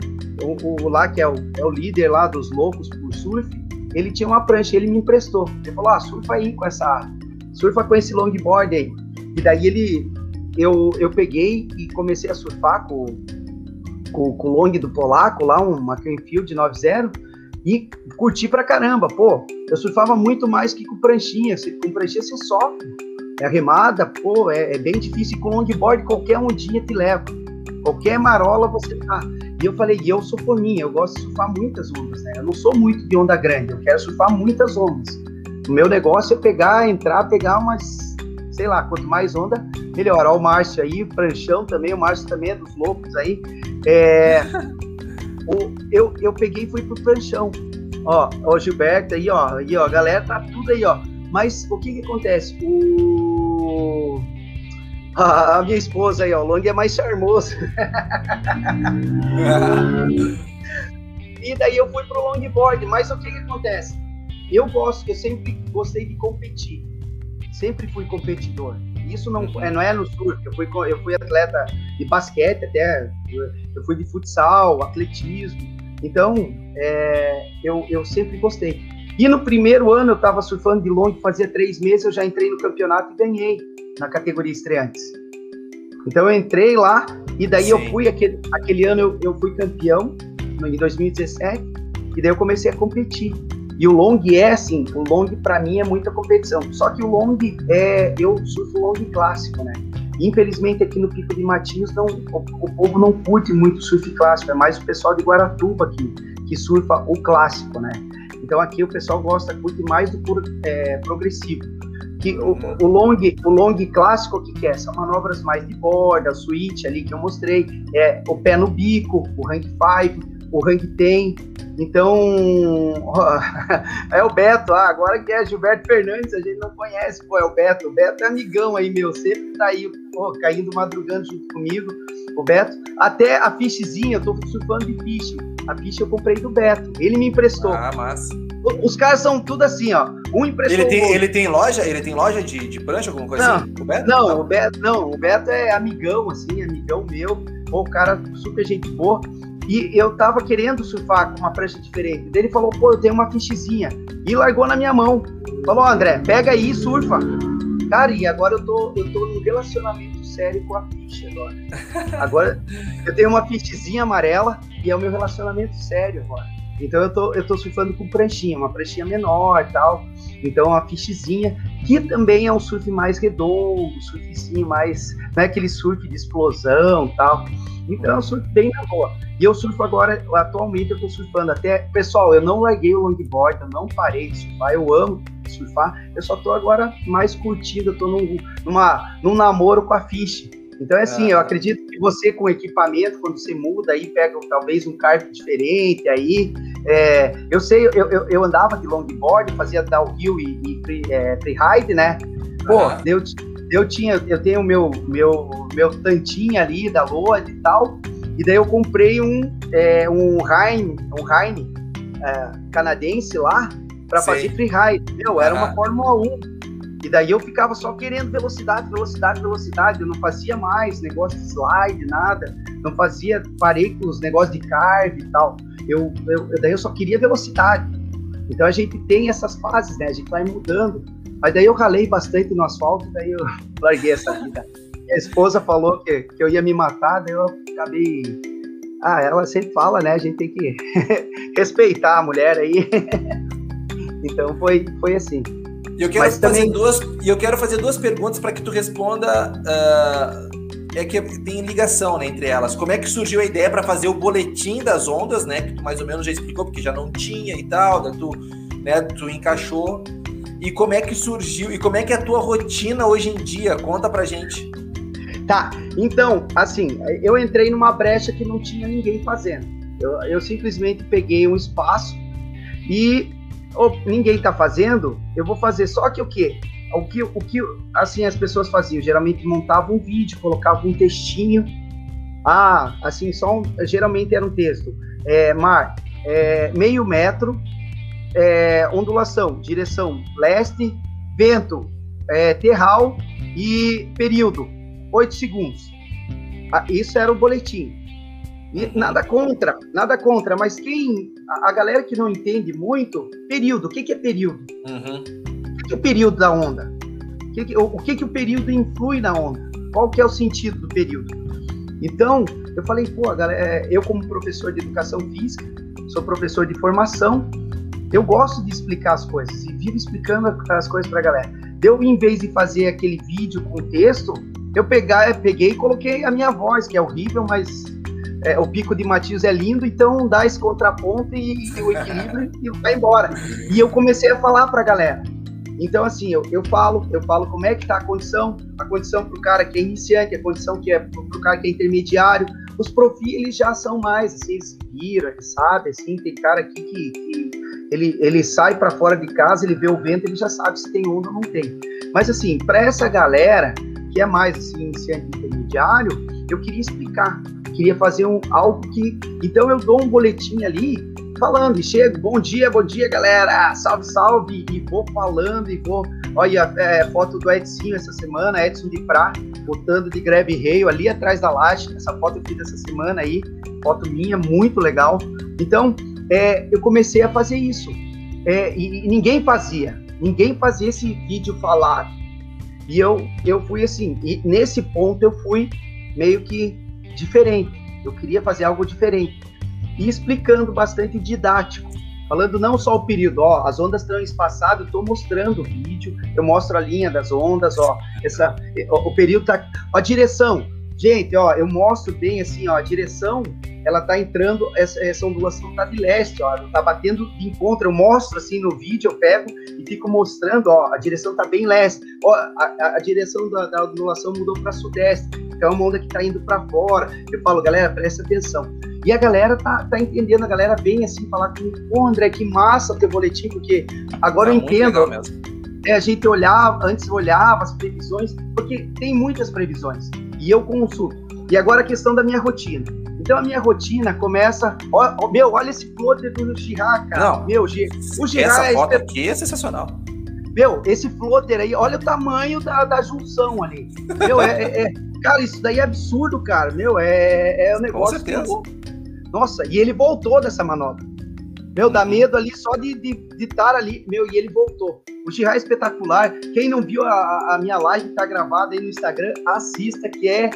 o, o lá que é o, é o líder lá dos loucos por surf, ele tinha uma prancha, ele me emprestou. Ele falou, ah, surfa aí com essa, surfa com esse longboard aí. E daí ele, eu, eu peguei e comecei a surfar com, com, com o long do Polaco, lá uma Greenfield nove zero. E curti pra caramba, pô, eu surfava muito mais que com pranchinha, com pranchinha você sofre, é remada, pô, é, é bem difícil, e com longboard qualquer ondinha te leva, qualquer marola você tá, e eu falei, e eu sou fominha, eu gosto de surfar muitas ondas, né, eu não sou muito de onda grande, eu quero surfar muitas ondas, o meu negócio é pegar, entrar, pegar umas, sei lá, quanto mais onda, melhorar. O Márcio aí, pranchão também, o Márcio também é dos loucos aí. É, o, eu, eu peguei e fui pro pranchão. Ó, o Gilberto aí, ó, aí, ó, a galera tá tudo aí, ó. Mas o que que acontece? O... A, a minha esposa aí, ó, o Long é mais charmoso. E daí eu fui pro longboard, mas o que que acontece? Eu gosto, eu sempre gostei de competir. Sempre fui competidor. Isso não, não é no surf. Eu fui, eu fui atleta de basquete até. Eu fui de futsal, atletismo. Então, é, eu, eu sempre gostei. E no primeiro ano eu estava surfando de long, fazia três meses, eu já entrei no campeonato e ganhei na categoria estreantes. Então eu entrei lá e daí Sim. eu fui, aquele, aquele ano eu, eu fui campeão, em dois mil e dezessete, e daí eu comecei a competir. E o long é assim, o long pra mim é muita competição, só que o long é, eu surfo long clássico, né? Infelizmente aqui no Pico de Matinhos não, o, o povo não curte muito surf clássico, é mais o pessoal de Guaratuba que, que surfa o clássico, né? Então aqui o pessoal gosta, curte mais do é, progressivo. Que o, o, long, o long clássico, o que, que é? São manobras mais de borda, o switch ali que eu mostrei, é, o pé no bico, o hang five, o hang ten. Então, ó, é o Beto, ah, agora que é Gilberto Fernandes, a gente não conhece, pô, é o Beto, o Beto é amigão aí, meu, sempre tá aí, pô, caindo, madrugando junto comigo, o Beto, até a fichezinha, eu tô surfando de fiche, a fiche eu comprei do Beto, ele me emprestou. Ah, massa. Os caras são tudo assim, ó, um emprestou ele tem, o outro. Ele tem loja, ele tem loja de, de prancha, alguma coisa não, assim, o Beto? Não, não, o Beto, não, o Beto é amigão, assim, amigão meu, pô, o cara super gente boa. E eu tava querendo surfar com uma prancha diferente. Daí ele falou, pô, eu tenho uma fichezinha. E largou na minha mão. Falou, André, pega aí e surfa. Cara, e agora eu tô, eu tô num relacionamento sério com a ficha agora. Agora eu tenho uma fichezinha amarela e é o meu relacionamento sério agora. Então eu tô, eu tô surfando com pranchinha, uma pranchinha menor e tal. Então a fichezinha, que também é um surf mais redondo, um surfzinho mais... Não é aquele surf de explosão e tal. Então eu surfo bem na boa. E eu surfo agora, atualmente eu tô surfando até... Pessoal, eu não larguei o longboard, eu não parei de surfar, eu amo surfar. Eu só tô agora mais curtido, eu tô num, numa, num namoro com a fish. Então é assim, ah, eu acredito que você com equipamento, quando você muda aí, pega talvez um carp diferente aí. É, eu sei, eu, eu, eu andava de longboard, fazia downhill e, e free, é, freeride, né? Pô, ah. eu, eu, tinha, eu tenho o meu, meu, meu tantinho ali da Load e tal. E daí eu comprei um é, um Rhine, um Rhine é, canadense lá para fazer freeride. Meu, era uma Fórmula um. E daí eu ficava só querendo velocidade, velocidade, velocidade. Eu não fazia mais negócio de slide, nada. Não fazia, parei com os negócios de carve e tal. Eu, eu, daí eu só queria velocidade. Então a gente tem essas fases, né? A gente vai mudando. Mas daí eu ralei bastante no asfalto, daí eu larguei essa vida. Minha esposa falou que, que eu ia me matar, daí eu acabei... Ah, ela sempre fala, né? A gente tem que respeitar a mulher aí. Então foi, foi assim. E eu quero, fazer, também... duas, eu quero fazer duas perguntas para que tu responda... Uh, é que tem ligação, né, entre elas. Como é que surgiu a ideia para fazer o boletim das ondas, né? Que tu mais ou menos já explicou, porque já não tinha e tal, daí tu, né, tu encaixou. E como é que surgiu? E como é que é a tua rotina hoje em dia? Conta pra gente. Tá, então, assim, eu entrei numa brecha que não tinha ninguém fazendo. Eu, eu simplesmente peguei um espaço e oh, ninguém tá fazendo, eu vou fazer. Só que o quê? O que, o que assim, as pessoas faziam? Geralmente montavam um vídeo, colocavam um textinho. Ah, assim, só um, geralmente era um texto. É, mar, é, meio metro. É, ondulação, direção leste, vento, é, terral e período, oito segundos. Ah, isso era o boletim. E nada contra, nada contra, mas quem, a, a galera que não entende muito, período, o que, que é período? Uhum. O que é o período da onda? O, que, que, o, o que, que o período influi na onda? Qual que é o sentido do período? Então, eu falei, pô, galera, eu como professor de educação física, sou professor de formação, eu gosto de explicar as coisas e vivo explicando as coisas para a galera. Eu, em vez de fazer aquele vídeo com texto, eu pegar, peguei e coloquei a minha voz, que é horrível, mas é, o Pico de Matinhos é lindo, então dá esse contraponto e, e o equilíbrio e vai embora. E eu comecei a falar para a galera. Então, assim, eu, eu falo, eu falo como é que está a condição, a condição para o cara que é iniciante, a condição que é para o cara que é intermediário. Os profis, eles já são mais, assim, eles se viram, sabe, assim, tem cara aqui que, que ele, ele sai para fora de casa, ele vê o vento, ele já sabe se tem onda ou não tem. Mas, assim, para essa galera que é mais, assim, iniciante intermediário, eu queria explicar, queria fazer um, algo que... Então, eu dou um boletim ali, falando, e chego, bom dia, bom dia, galera, salve, salve, e vou falando, e vou, olha, é, foto do Edson essa semana, Edson de Prá, botando de greve rail ali atrás da laje, essa foto eu fiz essa semana aí, foto minha, muito legal. Então, é, eu comecei a fazer isso, é, e, e ninguém fazia, ninguém fazia esse vídeo falado, e eu, eu fui assim, e nesse ponto eu fui meio que diferente, eu queria fazer algo diferente, e explicando bastante didático, falando não só o período, ó, as ondas estão espaçadas, eu estou mostrando o vídeo, eu mostro a linha das ondas, ó, essa, ó, o período tá, ó, a direção, gente, ó, eu mostro bem assim, ó, a direção, ela tá entrando, essa, essa ondulação tá de leste, ó, ela tá batendo de encontro, eu mostro assim no vídeo, eu pego e fico mostrando, ó, a direção tá bem leste, ó, a, a, a direção da, da ondulação mudou para sudeste, então é uma onda que tá indo para fora, eu falo, galera, presta atenção. E a galera tá, tá entendendo, a galera vem assim falar comigo, pô, André, que massa o teu boletim, porque agora tá, eu entendo, é, a gente olhava, antes olhava as previsões, porque tem muitas previsões, e eu consulto. E agora a questão da minha rotina. Então a minha rotina começa, ó, ó, meu, olha esse plotter do Xirá, cara. Não, meu, o Xirá, essa é foto aqui é sensacional. Meu, esse plotter aí, olha o tamanho da, da junção ali. Meu, é, é, é, cara, isso daí é absurdo, cara, meu, é, é um negócio... Com certeza. Que eu... Nossa, e ele voltou dessa manobra. Meu, dá medo ali só de estar ali. Meu, e ele voltou. O Xirá é espetacular. Quem não viu a, a minha live que tá gravada aí no Instagram, assista, que é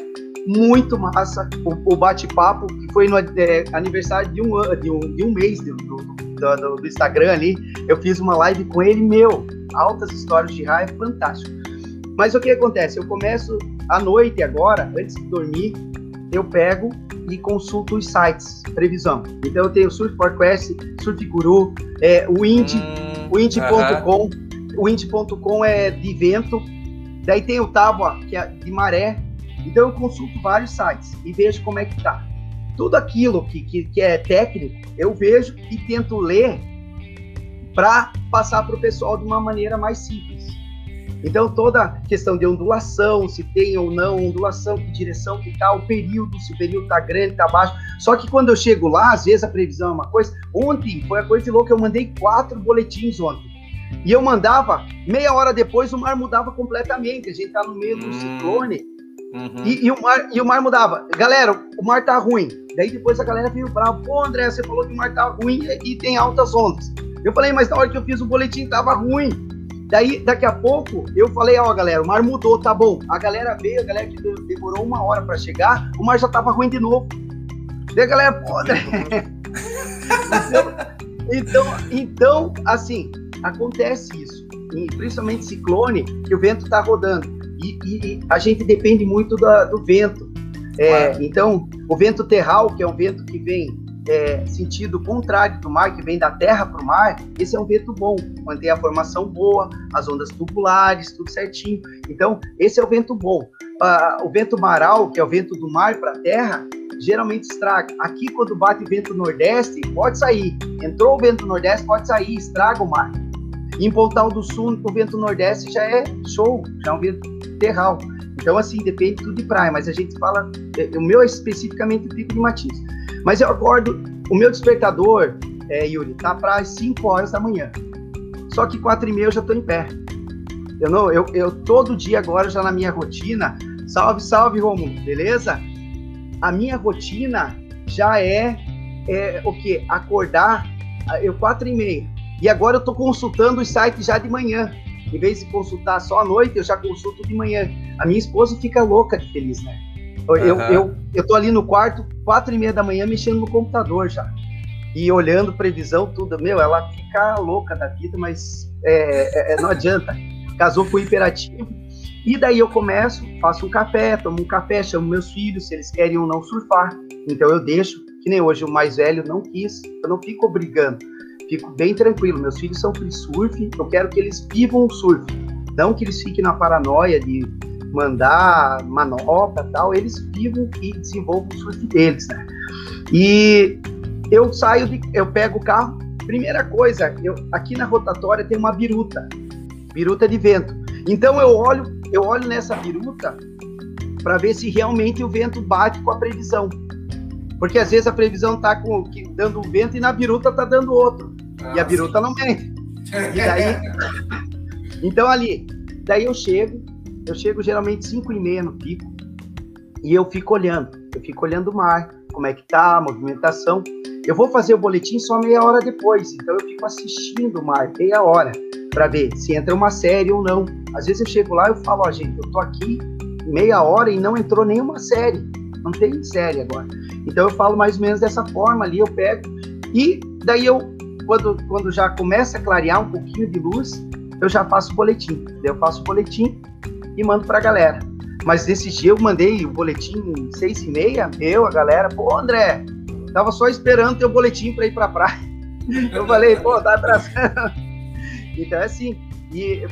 muito massa o, o bate-papo, que foi no é, aniversário de um, de um, de um mês do, do, do, do Instagram ali. Eu fiz uma live com ele, meu. Altas histórias de Xirá, é fantástico. Mas o que acontece? Eu começo à noite agora, antes de dormir, eu pego e consulto os sites, previsão. Então eu tenho o Surf Forecast, Surf Guru, é, o Wind, hum, Wind ponto com, uh-huh. O Wind ponto com é de vento, daí tem o Tábua, que é de maré. Então eu consulto vários sites e vejo como é que tá. Tudo aquilo que, que, que é técnico, eu vejo e tento ler para passar para o pessoal de uma maneira mais simples. Então, toda a questão de ondulação, se tem ou não ondulação, que direção que está, o período, se o período está grande, está baixo. Só que quando eu chego lá, às vezes a previsão é uma coisa. Ontem foi a coisa de louca, eu mandei quatro boletins ontem. E eu mandava, meia hora depois o mar mudava completamente. A gente está no meio do ciclone, uhum. e, e, o mar, e o mar mudava. Galera, o mar está ruim. Daí depois a galera veio brava. Pô, André, você falou que o mar está ruim e tem altas ondas. Eu falei, mas na hora que eu fiz o boletim estava ruim. Daí, daqui a pouco, eu falei, ó, galera, o mar mudou, tá bom. A galera veio, a galera que demorou uma hora pra chegar, o mar já tava ruim de novo. Daí a galera, pô, André... então, então, assim, acontece isso. E, principalmente ciclone, que o vento tá rodando. E, e, e a gente depende muito da, do vento. É, claro. Então, o vento terral, que é um vento que vem... É, sentido contrário do mar, que vem da terra para o mar, esse é um vento bom, mantém a formação boa, as ondas tubulares, tudo certinho. Então, esse é o vento bom. Uh, o vento maral, que é o vento do mar para a terra, geralmente estraga. Aqui, quando bate vento nordeste, pode sair. Entrou o vento nordeste, pode sair, estraga o mar. Em Pontal do Sul, o vento nordeste já é show, já é um vento terral. Então, assim, depende tudo de praia, mas a gente fala, o meu é especificamente Pico de Matinhos. Mas eu acordo, o meu despertador, é, Yuri, tá para cinco horas da manhã. Só que quatro e meia eu já tô em pé. Eu, não, eu, eu todo dia agora, já na minha rotina, salve, salve, Romulo, beleza? A minha rotina já é, é o quê? Acordar, eu quatro e meia. E agora eu tô consultando os sites já de manhã. Em vez de consultar só à noite, eu já consulto de manhã. A minha esposa fica louca de feliz, né? Eu, uhum. eu, eu tô ali no quarto, quatro e meia da manhã, mexendo no computador já. E olhando previsão, tudo. Meu, ela fica louca da vida, mas é, é, não adianta. Casou com o hiperativo. E daí eu começo, faço um café, tomo um café, chamo meus filhos, se eles querem ou não surfar. Então eu deixo, que nem hoje o mais velho não quis, eu não fico obrigando. fico bem tranquilo, meus filhos são free surf, eu quero que eles vivam o surf, não que eles fiquem na paranoia de mandar manopla e tal, eles vivam e desenvolvam o surf deles, né? E eu saio, de, eu pego o carro, primeira coisa, eu, aqui na rotatória tem uma biruta, biruta de vento, então eu olho, eu olho nessa biruta para ver se realmente o vento bate com a previsão, porque às vezes a previsão tá com, dando um vento e na biruta tá dando outro, ah, e a biruta sim. não mente, e daí, então ali, daí eu chego, eu chego geralmente cinco e meia no pico, e eu fico olhando, eu fico olhando o mar, como é que tá, a movimentação, eu vou fazer o boletim só meia hora depois, então eu fico assistindo o mar meia hora, para ver se entra uma série ou não, às vezes eu chego lá e eu falo, ó gente, eu tô aqui meia hora e não entrou nenhuma série, não tem série agora, então eu falo mais ou menos dessa forma ali, eu pego, e daí eu, quando, quando já começa a clarear um pouquinho de luz, eu já faço o boletim, daí eu faço o boletim e mando pra galera, mas nesse dia eu mandei o boletim em seis e meia, eu, a galera, pô André, tava só esperando teu boletim pra ir pra praia, eu falei, pô, tá atrasando, então é assim, e,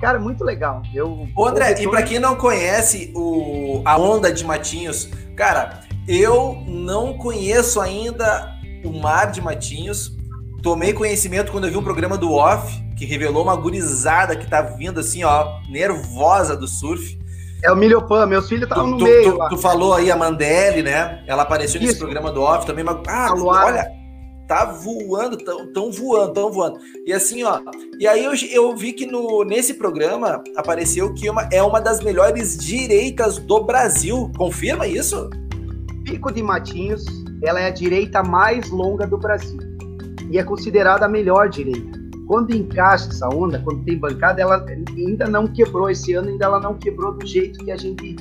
cara, muito legal. Eu, Ô, André, eu... e pra quem não conhece o, a onda de Matinhos, cara, eu não conheço ainda o mar de Matinhos, tomei conhecimento quando eu vi um programa do O F F, que revelou uma gurizada que tá vindo assim, ó, nervosa do surf. É o Milhopan, meus filhos estavam no tu, meio. Tu, tu falou aí a Mandelli, né? Ela apareceu Isso. nesse programa do O F F também, mas... Ah, olha... Tá voando, tão, tão voando, tão voando. E assim, ó. E aí eu, eu vi que no, nesse programa apareceu que uma, é uma das melhores direitas do Brasil. Confirma isso? Pico de Matinhos, ela é a direita mais longa do Brasil. E é considerada a melhor direita. Quando encaixa essa onda, quando tem bancada, ela ainda não quebrou. Esse ano ainda ela não quebrou do jeito que a gente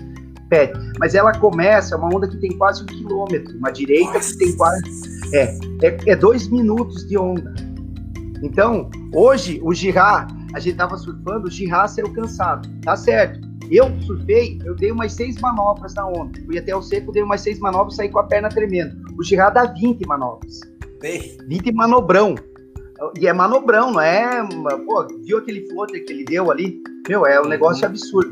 pede. Mas ela começa, é uma onda que tem quase um quilômetro. Uma direita Nossa. que tem quase... É, é, é dois minutos de onda. Então, hoje, o Xirá, a gente tava surfando, o Xirá saiu cansado, tá certo. Eu surfei, eu dei umas seis manobras na onda. Fui até o seco, dei umas seis manobras, saí com a perna tremendo. O Xirá dá vinte manobras. Ei. vinte manobrão. E é manobrão, não é... Pô, viu aquele floater que ele deu ali? Meu, é um negócio absurdo.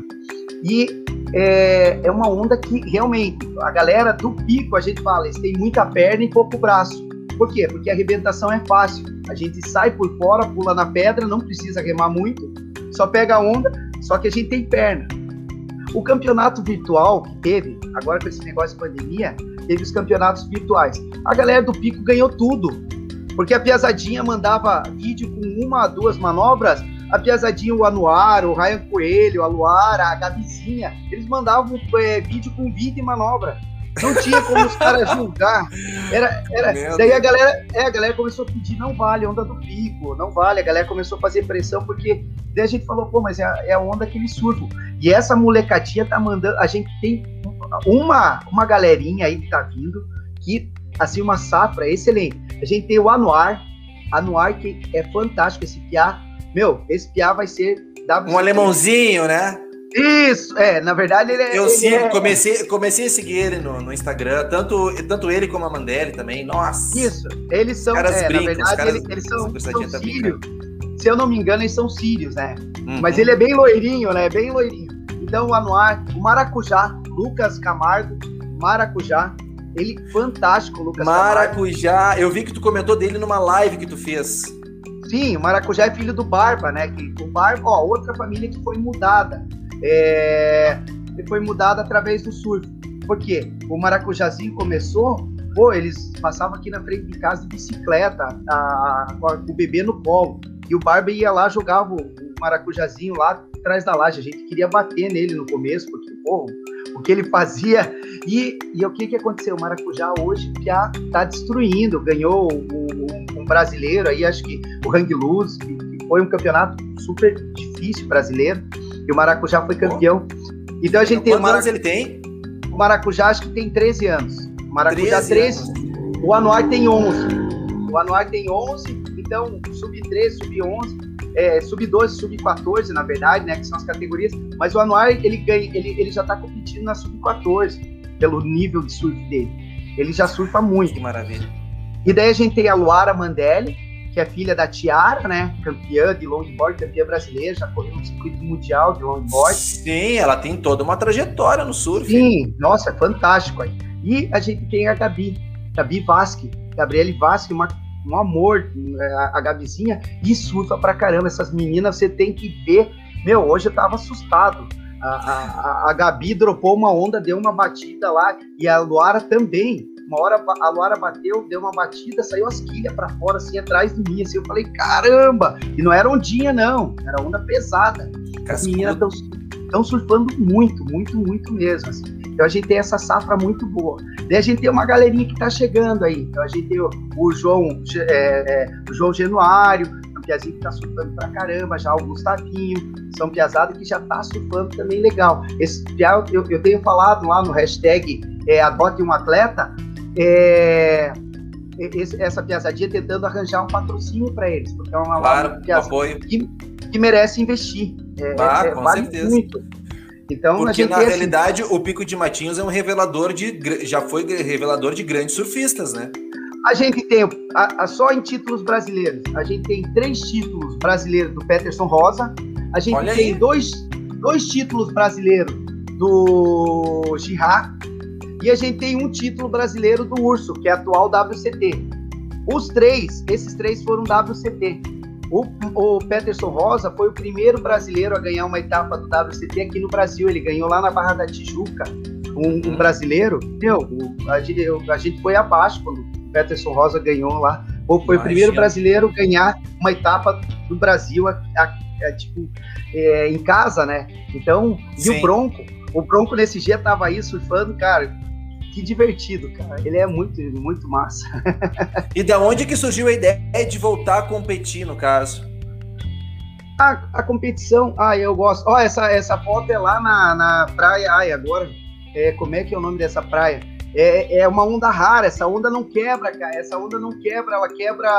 E... É, é uma onda que realmente a galera do pico, a gente fala, eles têm muita perna e pouco braço. Por quê? Porque a arrebentação é fácil, a gente sai por fora, pula na pedra, não precisa remar muito, só pega a onda, só que a gente tem perna. O campeonato virtual que teve agora com esse negócio de pandemia, teve os campeonatos virtuais, a galera do pico ganhou tudo, porque a piazadinha mandava vídeo com uma a duas manobras. A piazadinha, o Anuar, o Ryan Coelho, a Luara, a Gabizinha, eles mandavam é, vídeo com vídeo e manobra. Não tinha como os caras julgar. Era, era... Daí a galera, é, a galera começou a pedir, não vale, onda do pico, não vale. A galera começou a fazer pressão, porque daí a gente falou, pô, mas é, é a onda que eles surfam. E essa molecadinha tá mandando, a gente tem uma, uma galerinha aí que tá vindo, que, assim, uma safra excelente. A gente tem o Anuar, Anuar que é fantástico, esse piá. Meu, esse piá vai ser... W C T. Um alemãozinho, né? Isso, é, na verdade ele é... Eu ele sim, é... Comecei, comecei a seguir ele no, no Instagram, tanto, tanto ele como a Mandelli também, nossa. Isso, eles são, caras é, brincam, na verdade, caras, eles, eles são, são tá sírios, se eu não me engano, eles são sírios, né? Uhum. Mas ele é bem loirinho, né, bem loirinho. Então, o Anuar, o Maracujá, Lucas Camargo, Maracujá, ele fantástico, o Lucas Maracujá, Camargo. Eu vi que tu comentou dele numa live que tu fez. Sim, o Maracujá é filho do Barba, né? Que, o Barba, ó, outra família que foi mudada. É, foi mudada através do surf. Por quê? O Maracujazinho começou, pô, eles passavam aqui na frente de casa de bicicleta, a, a, com o bebê no colo. E o Barba ia lá, jogava o, o Maracujazinho lá atrás da laje. A gente queria bater nele no começo, porque, pô, o que ele fazia. E, e o que, que aconteceu? O Maracujá hoje já tá destruindo, ganhou o. o brasileiro, aí acho que o Hang Loose, que foi um campeonato super difícil brasileiro, e o Maracujá foi campeão. Oh. Então a gente tem o Maracu... ele tem? O Maracujá acho que tem treze anos. O Maracujá treze, treze. O Anuar tem onze. O Anuar tem onze, então sub treze, sub onze, é, sub doze, sub quatorze, na verdade, né, que são as categorias, mas o Anuar ele, ganha, ele, ele já tá competindo na sub quatorze, pelo nível de surf dele. Ele já surfa muito. Que maravilha. E daí a gente tem a Luara Mandelli, que é filha da Tiara, né? Campeã de longboard, campeã brasileira, já correu no circuito mundial de longboard. Sim, ela tem toda uma trajetória no surf. Sim, nossa, é fantástico aí. E a gente tem a Gabi, Gabi Vasque, Gabriele Vasque, uma, um amor, a, a Gabizinha, e surfa pra caramba. Essas meninas, você tem que ver. Meu, hoje eu tava assustado. A, a, a Gabi dropou uma onda, deu uma batida lá, e a Luara também. Uma hora a Luara bateu, deu uma batida, saiu as quilhas pra fora, assim, atrás de mim, assim, eu falei, caramba! E não era ondinha, não, era onda pesada. As meninas estão surfando muito, muito, muito mesmo, assim. Então a gente tem essa safra muito boa. Daí a gente tem uma galerinha que tá chegando aí, então a gente tem o, o, João, é, é, o João Januário, o Piazinho que tá surfando pra caramba, já o Gustavinho, São Piazada, que já tá surfando também legal. Esse Piau, eu, eu tenho falado lá no hashtag é, Adote um Atleta, É, essa piazadinha tentando arranjar um patrocínio para eles, porque é uma claro, piazadinha que, que merece investir. É, ah, é, com vale certeza. Muito. Então, porque a gente na é realidade assim, o Pico de Matinhos é um revelador de já foi revelador de grandes surfistas, né? A gente tem a, a, só em títulos brasileiros, a gente tem três títulos brasileiros do Peterson Rosa, a gente Olha tem dois, dois títulos brasileiros do Xirá. E a gente tem um título brasileiro do Urso, que é a atual W C T. Os três, esses três foram W C T. O, o Peterson Rosa foi o primeiro brasileiro a ganhar uma etapa do W C T aqui no Brasil. Ele ganhou lá na Barra da Tijuca, um, um brasileiro. Meu, a gente, a gente foi abaixo quando o Peterson Rosa ganhou lá. Ou foi Imagina. o primeiro brasileiro a ganhar uma etapa do Brasil a, a, a, tipo, é, em casa, né? Então, e Sim. o Bronco? O Bronco nesse dia tava aí surfando, cara... Que divertido, cara. Ele é muito, muito massa. E da onde que surgiu a ideia de voltar a competir, no caso? A, a competição... Ah, eu gosto. Ó, oh, essa, essa foto é lá na, na praia... Ai, agora... É, como é que é o nome dessa praia? É, é uma onda rara. Essa onda não quebra, cara. Essa onda não quebra. Ela quebra,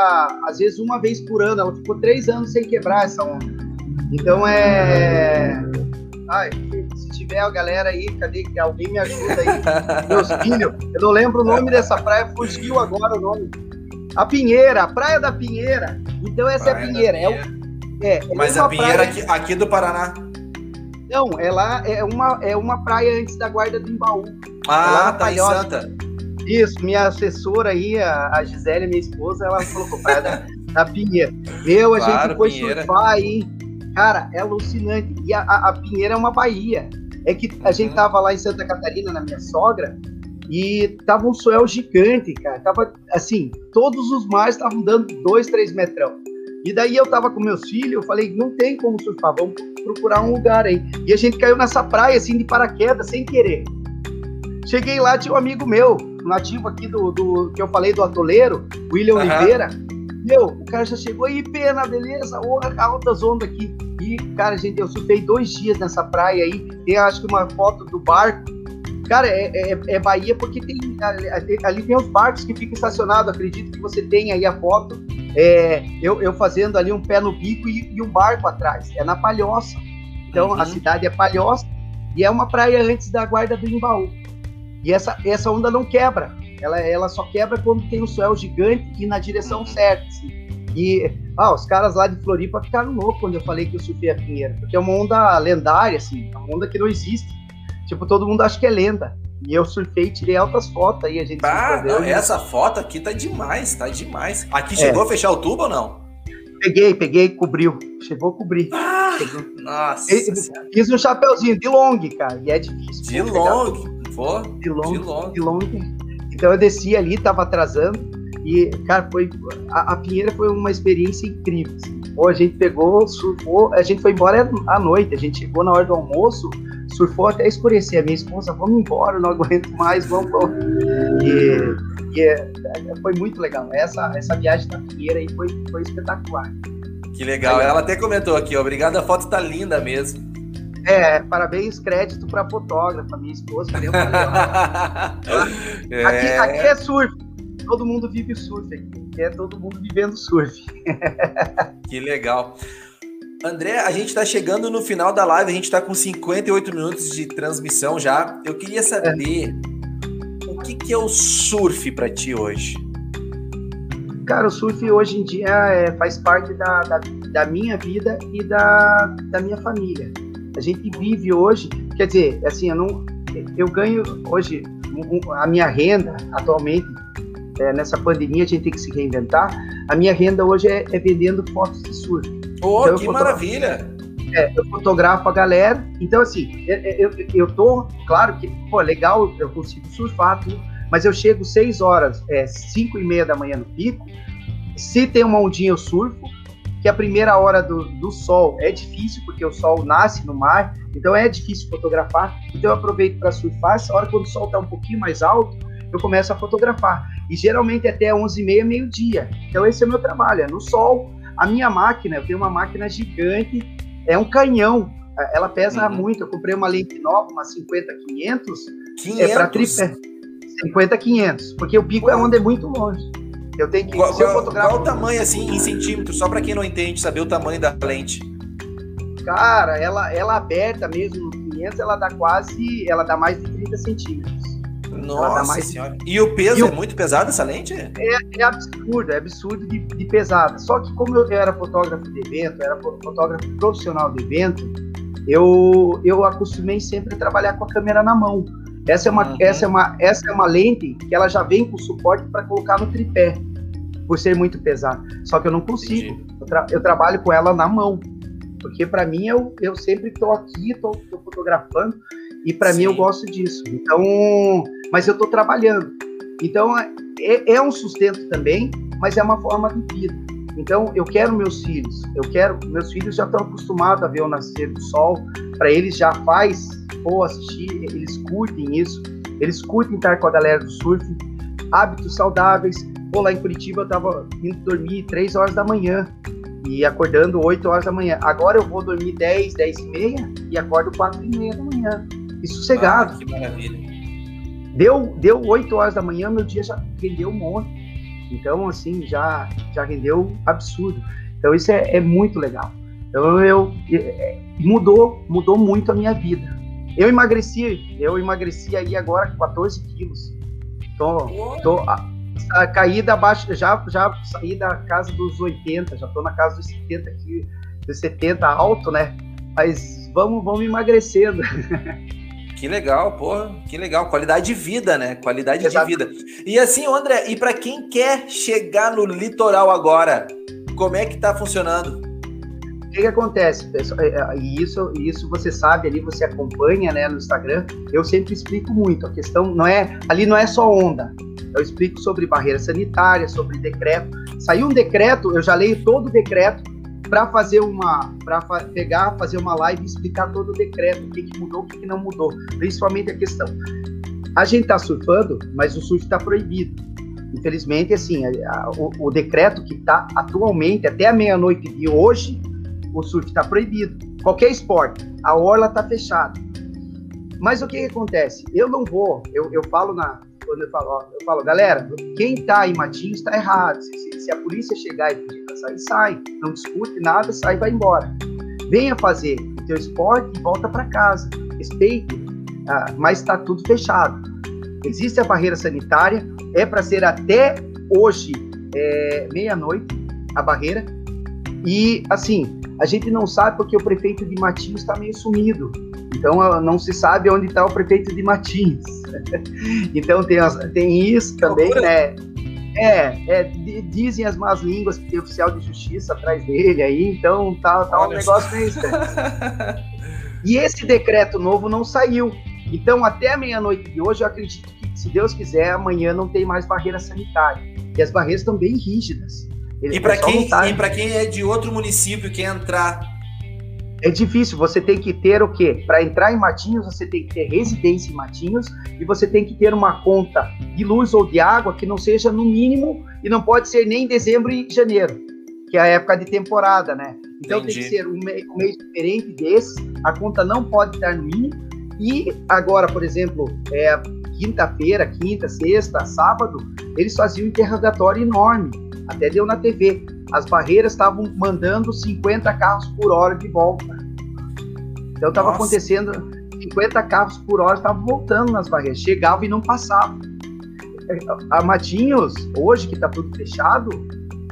às vezes, uma vez por ano. Ela ficou três anos sem quebrar essa onda. Então, é... Ai... tiver a galera aí, cadê que alguém me ajuda aí, meus filhos, eu não lembro o nome dessa praia, fugiu agora o nome, a Pinheira, a Praia da Pinheira, então essa praia é a Pinheira, é, o, é, é mas a Pinheira aqui, aqui do Paraná? Não, ela é uma, é uma praia antes da Guarda do Embaú, ah, tá em Santa, isso, minha assessora aí, a, a Gisele, minha esposa, ela colocou praia da, da Pinheira, meu, a claro, gente foi Pinheira. surfar aí, cara, é alucinante, e a, a, a Pinheira é uma baía. É que a uhum. gente tava lá em Santa Catarina, na minha sogra, e tava um swell gigante, cara. Tava, assim, todos os mares estavam dando dois, três metrão. E daí eu tava com meus filhos, eu falei, não tem como surfar, vamos procurar um lugar aí. E a gente caiu nessa praia, assim, de paraquedas, sem querer. Cheguei lá, tinha um amigo meu, um nativo aqui do, do que eu falei, do Atoleiro, William uhum. Oliveira. Meu, o cara já chegou aí, pena, beleza, altas ondas aqui. E, cara, gente, eu surfei dois dias nessa praia aí, tem acho que uma foto do barco, cara, é, é, é Bahia porque tem, ali, ali tem os barcos que ficam estacionados, acredito que você tem aí a foto, é, eu, eu fazendo ali um pé no bico e, e um barco atrás, é na Palhoça, então uhum. a cidade é Palhoça, e é uma praia antes da Guarda do Embaú, e essa, essa onda não quebra, ela, ela só quebra quando tem um swell gigante e na direção uhum. certa, assim. E ah, os caras lá de Floripa ficaram loucos quando eu falei que eu surfei a Pinheira, porque é uma onda lendária, assim, é uma onda que não existe. Tipo, todo mundo acha que é lenda. E eu surfei e tirei altas fotos aí, a gente... Ah, não, essa foto aqui tá demais, tá demais. Aqui chegou é. a fechar o tubo ou não? Peguei, peguei, cobriu. Chegou a cobrir. Ah, chegou. Nossa. E, fiz um chapeuzinho de long, cara, e é difícil. De long, pô. De long, de long. De long. Então eu desci ali, tava atrasando. E, cara, foi, a, a Pinheira foi uma experiência incrível. Assim. Pô, a gente pegou, surfou, a gente foi embora à noite, a gente chegou na hora do almoço, surfou até escurecer. A minha esposa, vamos embora, não aguento mais, vamos, vamos. E, e foi muito legal. Essa, essa viagem da Pinheira aí foi, foi espetacular. Que legal. Aí, ela até comentou aqui, obrigado, a foto tá linda mesmo. É, parabéns, crédito pra fotógrafa, minha esposa. Falei, é. Aqui, aqui é surf. Todo mundo vive o surf aqui, é todo mundo vivendo surf. Que legal. André, a gente está chegando no final da live, a gente está com cinquenta e oito minutos de transmissão já. Eu queria saber é. o que, que é o surf para ti hoje? Cara, o surf hoje em dia é, faz parte da, da, da minha vida e da, da minha família. A gente vive hoje, quer dizer, assim, eu, não, eu ganho hoje a minha renda atualmente, é, nessa pandemia a gente tem que se reinventar. A minha renda hoje é, é vendendo fotos de surf. Pô, então, que maravilha! É, eu fotografo a galera, então assim, eu, eu, eu tô, claro que, pô, legal, eu consigo surfar tudo, mas eu chego seis horas, é, cinco e meia da manhã no pico, se tem uma ondinha eu surfo, que a primeira hora do, do sol é difícil, porque o sol nasce no mar, então é difícil fotografar, então eu aproveito para surfar, essa hora quando o sol tá um pouquinho mais alto, eu começo a fotografar, e geralmente até onze e meia, meio dia, então esse é o meu trabalho, é no sol. A minha máquina, eu tenho uma máquina gigante, é um canhão, ela pesa uhum. muito. Eu comprei uma lente nova, uma cinquenta a quinhentos. É para tripé. cinquenta a quinhentos, porque o pico é onde é muito longe. Eu tenho que. Qual, se eu fotografar... qual o tamanho, assim, em centímetros? Só para quem não entende, saber o tamanho da lente. Cara, ela, ela aberta mesmo, no quinhentos, ela dá quase. Ela dá mais de trinta centímetros. Nossa mais... senhora. E o peso e é o... muito pesado, essa lente? É, é absurdo, é absurdo de, de pesada. Só que como eu era fotógrafo de evento, era fotógrafo profissional de evento, eu, eu acostumei sempre a trabalhar com a câmera na mão. Essa é uma, uhum. essa é uma, essa é uma lente que ela já vem com suporte para colocar no tripé, por ser muito pesada. Só que eu não consigo, eu, tra- eu trabalho com ela na mão. Porque para mim, eu, eu sempre estou aqui, estou fotografando, e para mim eu gosto disso. Então, mas eu estou trabalhando. Então, é, é um sustento também, mas é uma forma de vida. Então, eu quero meus filhos. Eu quero, meus filhos já estão acostumados a ver o nascer do sol. Para eles já faz, ou assistir, eles curtem isso. Eles curtem estar com a galera do surf. Hábitos saudáveis. Pô, lá em Curitiba, eu estava indo dormir três horas da manhã. E acordando oito horas da manhã. Agora eu vou dormir dez, dez e meia e acordo quatro e meia da manhã. E sossegado. Ah, que maravilha. Deu, deu oito horas da manhã, meu dia já rendeu um monte. Então, assim, já, já rendeu absurdo. Então, isso é, é muito legal. Então, eu, eu, mudou, mudou muito a minha vida. Eu emagreci, eu emagreci aí agora quatorze quilos. Tô, tô caída abaixo, já, já saí da casa dos oitenta, já tô na casa dos setenta aqui, dos setenta alto, né? Mas vamos, vamos emagrecendo. Que legal, porra, que legal. Qualidade de vida, né? Qualidade Exato. De vida. E assim, André, e para quem quer chegar no litoral agora, como é que tá funcionando? O que, que acontece, pessoal? E isso, isso você sabe ali, você acompanha, né, no Instagram. Eu sempre explico muito. A questão não é, ali não é só onda. Eu explico sobre barreira sanitária, sobre decreto. Saiu um decreto, eu já leio todo o decreto para fazer uma, para fa- pegar, fazer uma live e explicar todo o decreto, o que, que mudou, o que, que não mudou. Principalmente a questão. A gente está surfando, mas o surf está proibido. Infelizmente, assim, a, a, o, o decreto que está atualmente, até a meia-noite de hoje, o surf está proibido. Qualquer esporte, a orla está fechada. Mas o que, que acontece? Eu não vou, eu, eu falo na... Quando eu falo, ó, eu falo, galera, quem tá em Matinhos tá errado. Se, se, se a polícia chegar e pedir pra sair, sai. Não discute nada, sai e vai embora. Venha fazer o teu esporte e volta para casa. Respeite, ah, mas tá tudo fechado. Existe a barreira sanitária, é para ser até hoje, é, meia-noite, a barreira. E, assim, a gente não sabe porque o prefeito de Matinhos tá meio sumido. Então, não se sabe onde está o prefeito de Matinhos. Então, tem, as, tem isso também, né? É, é, dizem as más línguas que tem oficial de justiça atrás dele aí, então tá, tá um negócio meio estranho. E esse decreto novo não saiu. Então, até a meia-noite de hoje, eu acredito que, se Deus quiser, amanhã não tem mais barreira sanitária. E as barreiras estão bem rígidas. Ele, e para quem, quem é de outro município que entrar... É difícil, você tem que ter o quê? Para entrar em Matinhos, você tem que ter residência em Matinhos e você tem que ter uma conta de luz ou de água que não seja no mínimo e não pode ser nem em dezembro e janeiro, que é a época de temporada, né? Então Entendi. Tem que ser um mês, um mês diferente desses, a conta não pode estar no mínimo e agora, por exemplo, é, quinta-feira, quinta, sexta, sábado, eles faziam um interrogatório enorme, até deu na T V. As barreiras estavam mandando cinquenta carros por hora de volta. Então estava acontecendo cinquenta carros por hora, estavam voltando nas barreiras. Chegavam e não passavam. a Matinhos, hoje que tá tudo fechado,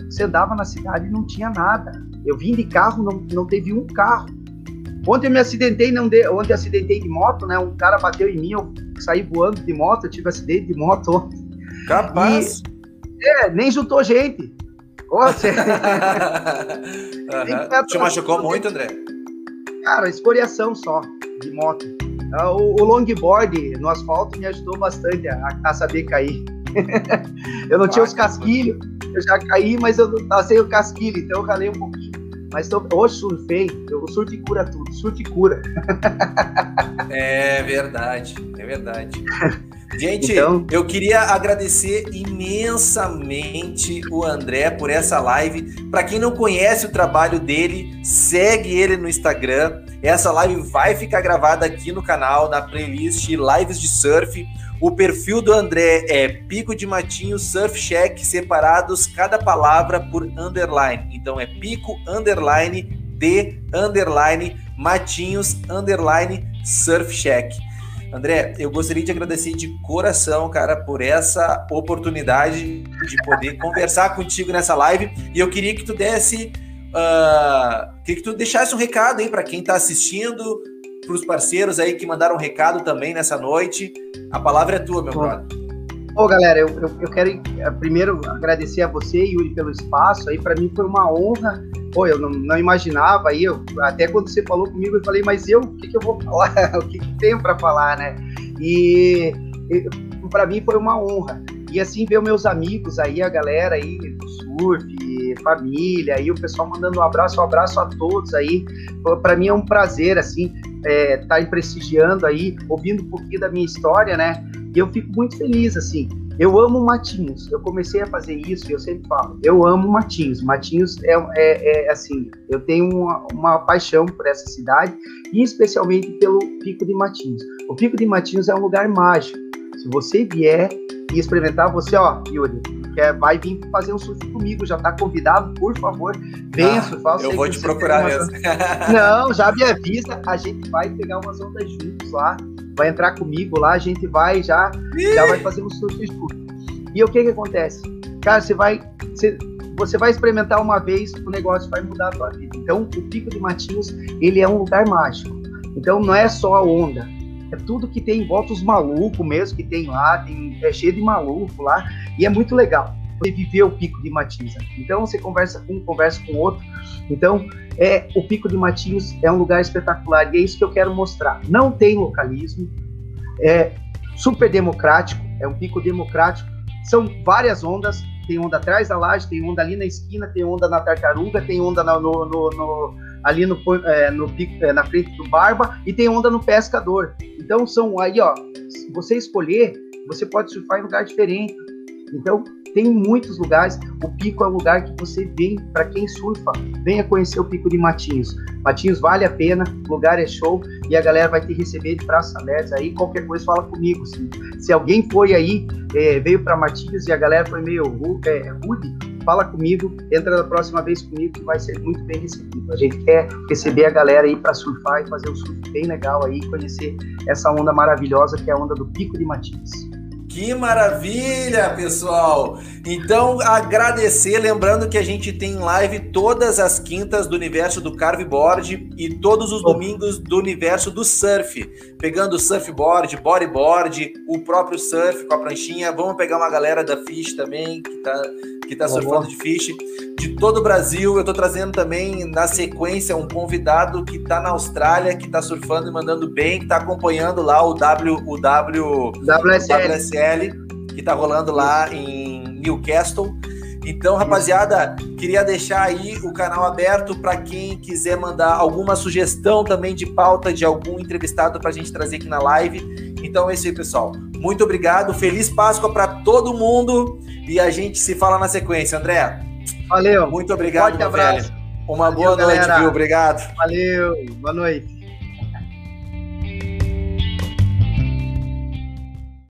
você andava na cidade e não tinha nada. Eu vim de carro, não, não teve um carro. Ontem eu me acidentei, não de, ontem acidentei de moto, né? Um cara bateu em mim, eu saí voando de moto, eu tive acidente de moto ontem. Capaz! E, é, nem juntou gente. Você... uhum. Te machucou muito, André? Cara, escoriação só, de moto. O, o longboard no asfalto me ajudou bastante a, a saber cair. Eu não ah, tinha os casquilhos, eu já caí, mas eu tava sem o casquilho, então eu ralei um pouquinho. Mas tô, hoje surfei, o surf cura tudo, surf cura. É verdade, é verdade. Gente, então... eu queria agradecer imensamente o André por essa live. Para quem não conhece o trabalho dele, segue ele no Instagram. Essa live vai ficar gravada aqui no canal, na playlist Lives de Surf. O perfil do André é Pico de Matinhos Surf Check, separados cada palavra por underline. Então é Pico, underline, de, underline, Matinhos, underline, Surf Check. André, eu gostaria de agradecer de coração, cara, por essa oportunidade de poder conversar contigo nessa live. E eu queria que tu desse, uh, queria que tu deixasse um recado aí para quem está assistindo, para os parceiros aí que mandaram um recado também nessa noite. A palavra é tua, meu brother. Ô, galera, eu, eu, eu quero primeiro agradecer a você, Yuri, pelo espaço. Aí para mim foi uma honra. Pô, eu não, não imaginava, aí eu, até quando você falou comigo, eu falei, mas eu, o que, que eu vou falar? O que, que tenho para falar, né? E, e para mim foi uma honra. E assim, ver meus amigos aí, a galera aí do surf, família, aí o pessoal mandando um abraço, um abraço a todos aí. Para mim é um prazer, assim, é, tá prestigiando aí, ouvindo um pouquinho da minha história, né? E eu fico muito feliz, assim. Eu amo Matinhos, eu comecei a fazer isso e eu sempre falo, eu amo Matinhos, Matinhos é, é, é assim, eu tenho uma, uma paixão por essa cidade e especialmente pelo Pico de Matinhos. O Pico de Matinhos é um lugar mágico, se você vier e experimentar, você, ó, Yuri, quer, vai vir fazer um surf comigo, já tá convidado, por favor, venha ah, surfar. Eu, eu vou te procurar mesmo. Não, já me avisa, a gente vai pegar umas ondas juntos lá. Vai entrar comigo lá, a gente vai já, já vai fazer um surf junto. E o que que acontece? Cara, você vai, você, você vai experimentar uma vez, o negócio vai mudar a tua vida. Então, o Pico de Matinhos, ele é um lugar mágico. Então, não é só a onda, é tudo que tem em volta, os malucos mesmo que tem lá, tem, é cheio de maluco lá, e é muito legal. Você viver o Pico de Matinhos. Então, você conversa com um, conversa com outro. Então, é, o Pico de Matinhos é um lugar espetacular e é isso que eu quero mostrar. Não tem localismo, é super democrático, é um pico democrático. São várias ondas, tem onda atrás da laje, tem onda ali na esquina, tem onda na tartaruga, tem onda na, no, no, no, ali no, é, no pico, é, na frente do Barba e tem onda no Pescador. Então, são aí, ó, se você escolher, você pode surfar em lugar diferente. Então, tem muitos lugares, o Pico é um lugar que você vem, para quem surfa, venha conhecer o Pico de Matinhos. Matinhos vale a pena, o lugar é show, e a galera vai te receber de braços abertos aí, qualquer coisa fala comigo. Assim. Se alguém foi aí, é, veio para Matinhos e a galera foi meio é, rude, fala comigo, entra da próxima vez comigo que vai ser muito bem recebido. A gente quer receber a galera aí para surfar e fazer um surf bem legal aí, conhecer essa onda maravilhosa que é a onda do Pico de Matinhos. Que maravilha, pessoal! Então, agradecer, lembrando que a gente tem live todas as quintas do universo do Carveboard e todos os domingos do universo do surf, pegando surfboard, bodyboard, o próprio surf com a pranchinha, vamos pegar uma galera da Fish também, que tá, que tá surfando de Fish, de todo o Brasil. Eu tô trazendo também, na sequência, um convidado que tá na Austrália, que tá surfando e mandando bem, que tá acompanhando lá o, w, o, w, W C T. W C T. Que tá rolando lá em Newcastle. Então, rapaziada, queria deixar aí o canal aberto para quem quiser mandar alguma sugestão também de pauta de algum entrevistado pra gente trazer aqui na live. Então é isso aí, pessoal. Muito obrigado, feliz Páscoa para todo mundo e a gente se fala na sequência, André. Valeu. Muito obrigado, meu velho. Uma boa noite, viu? Obrigado. Valeu. Boa noite.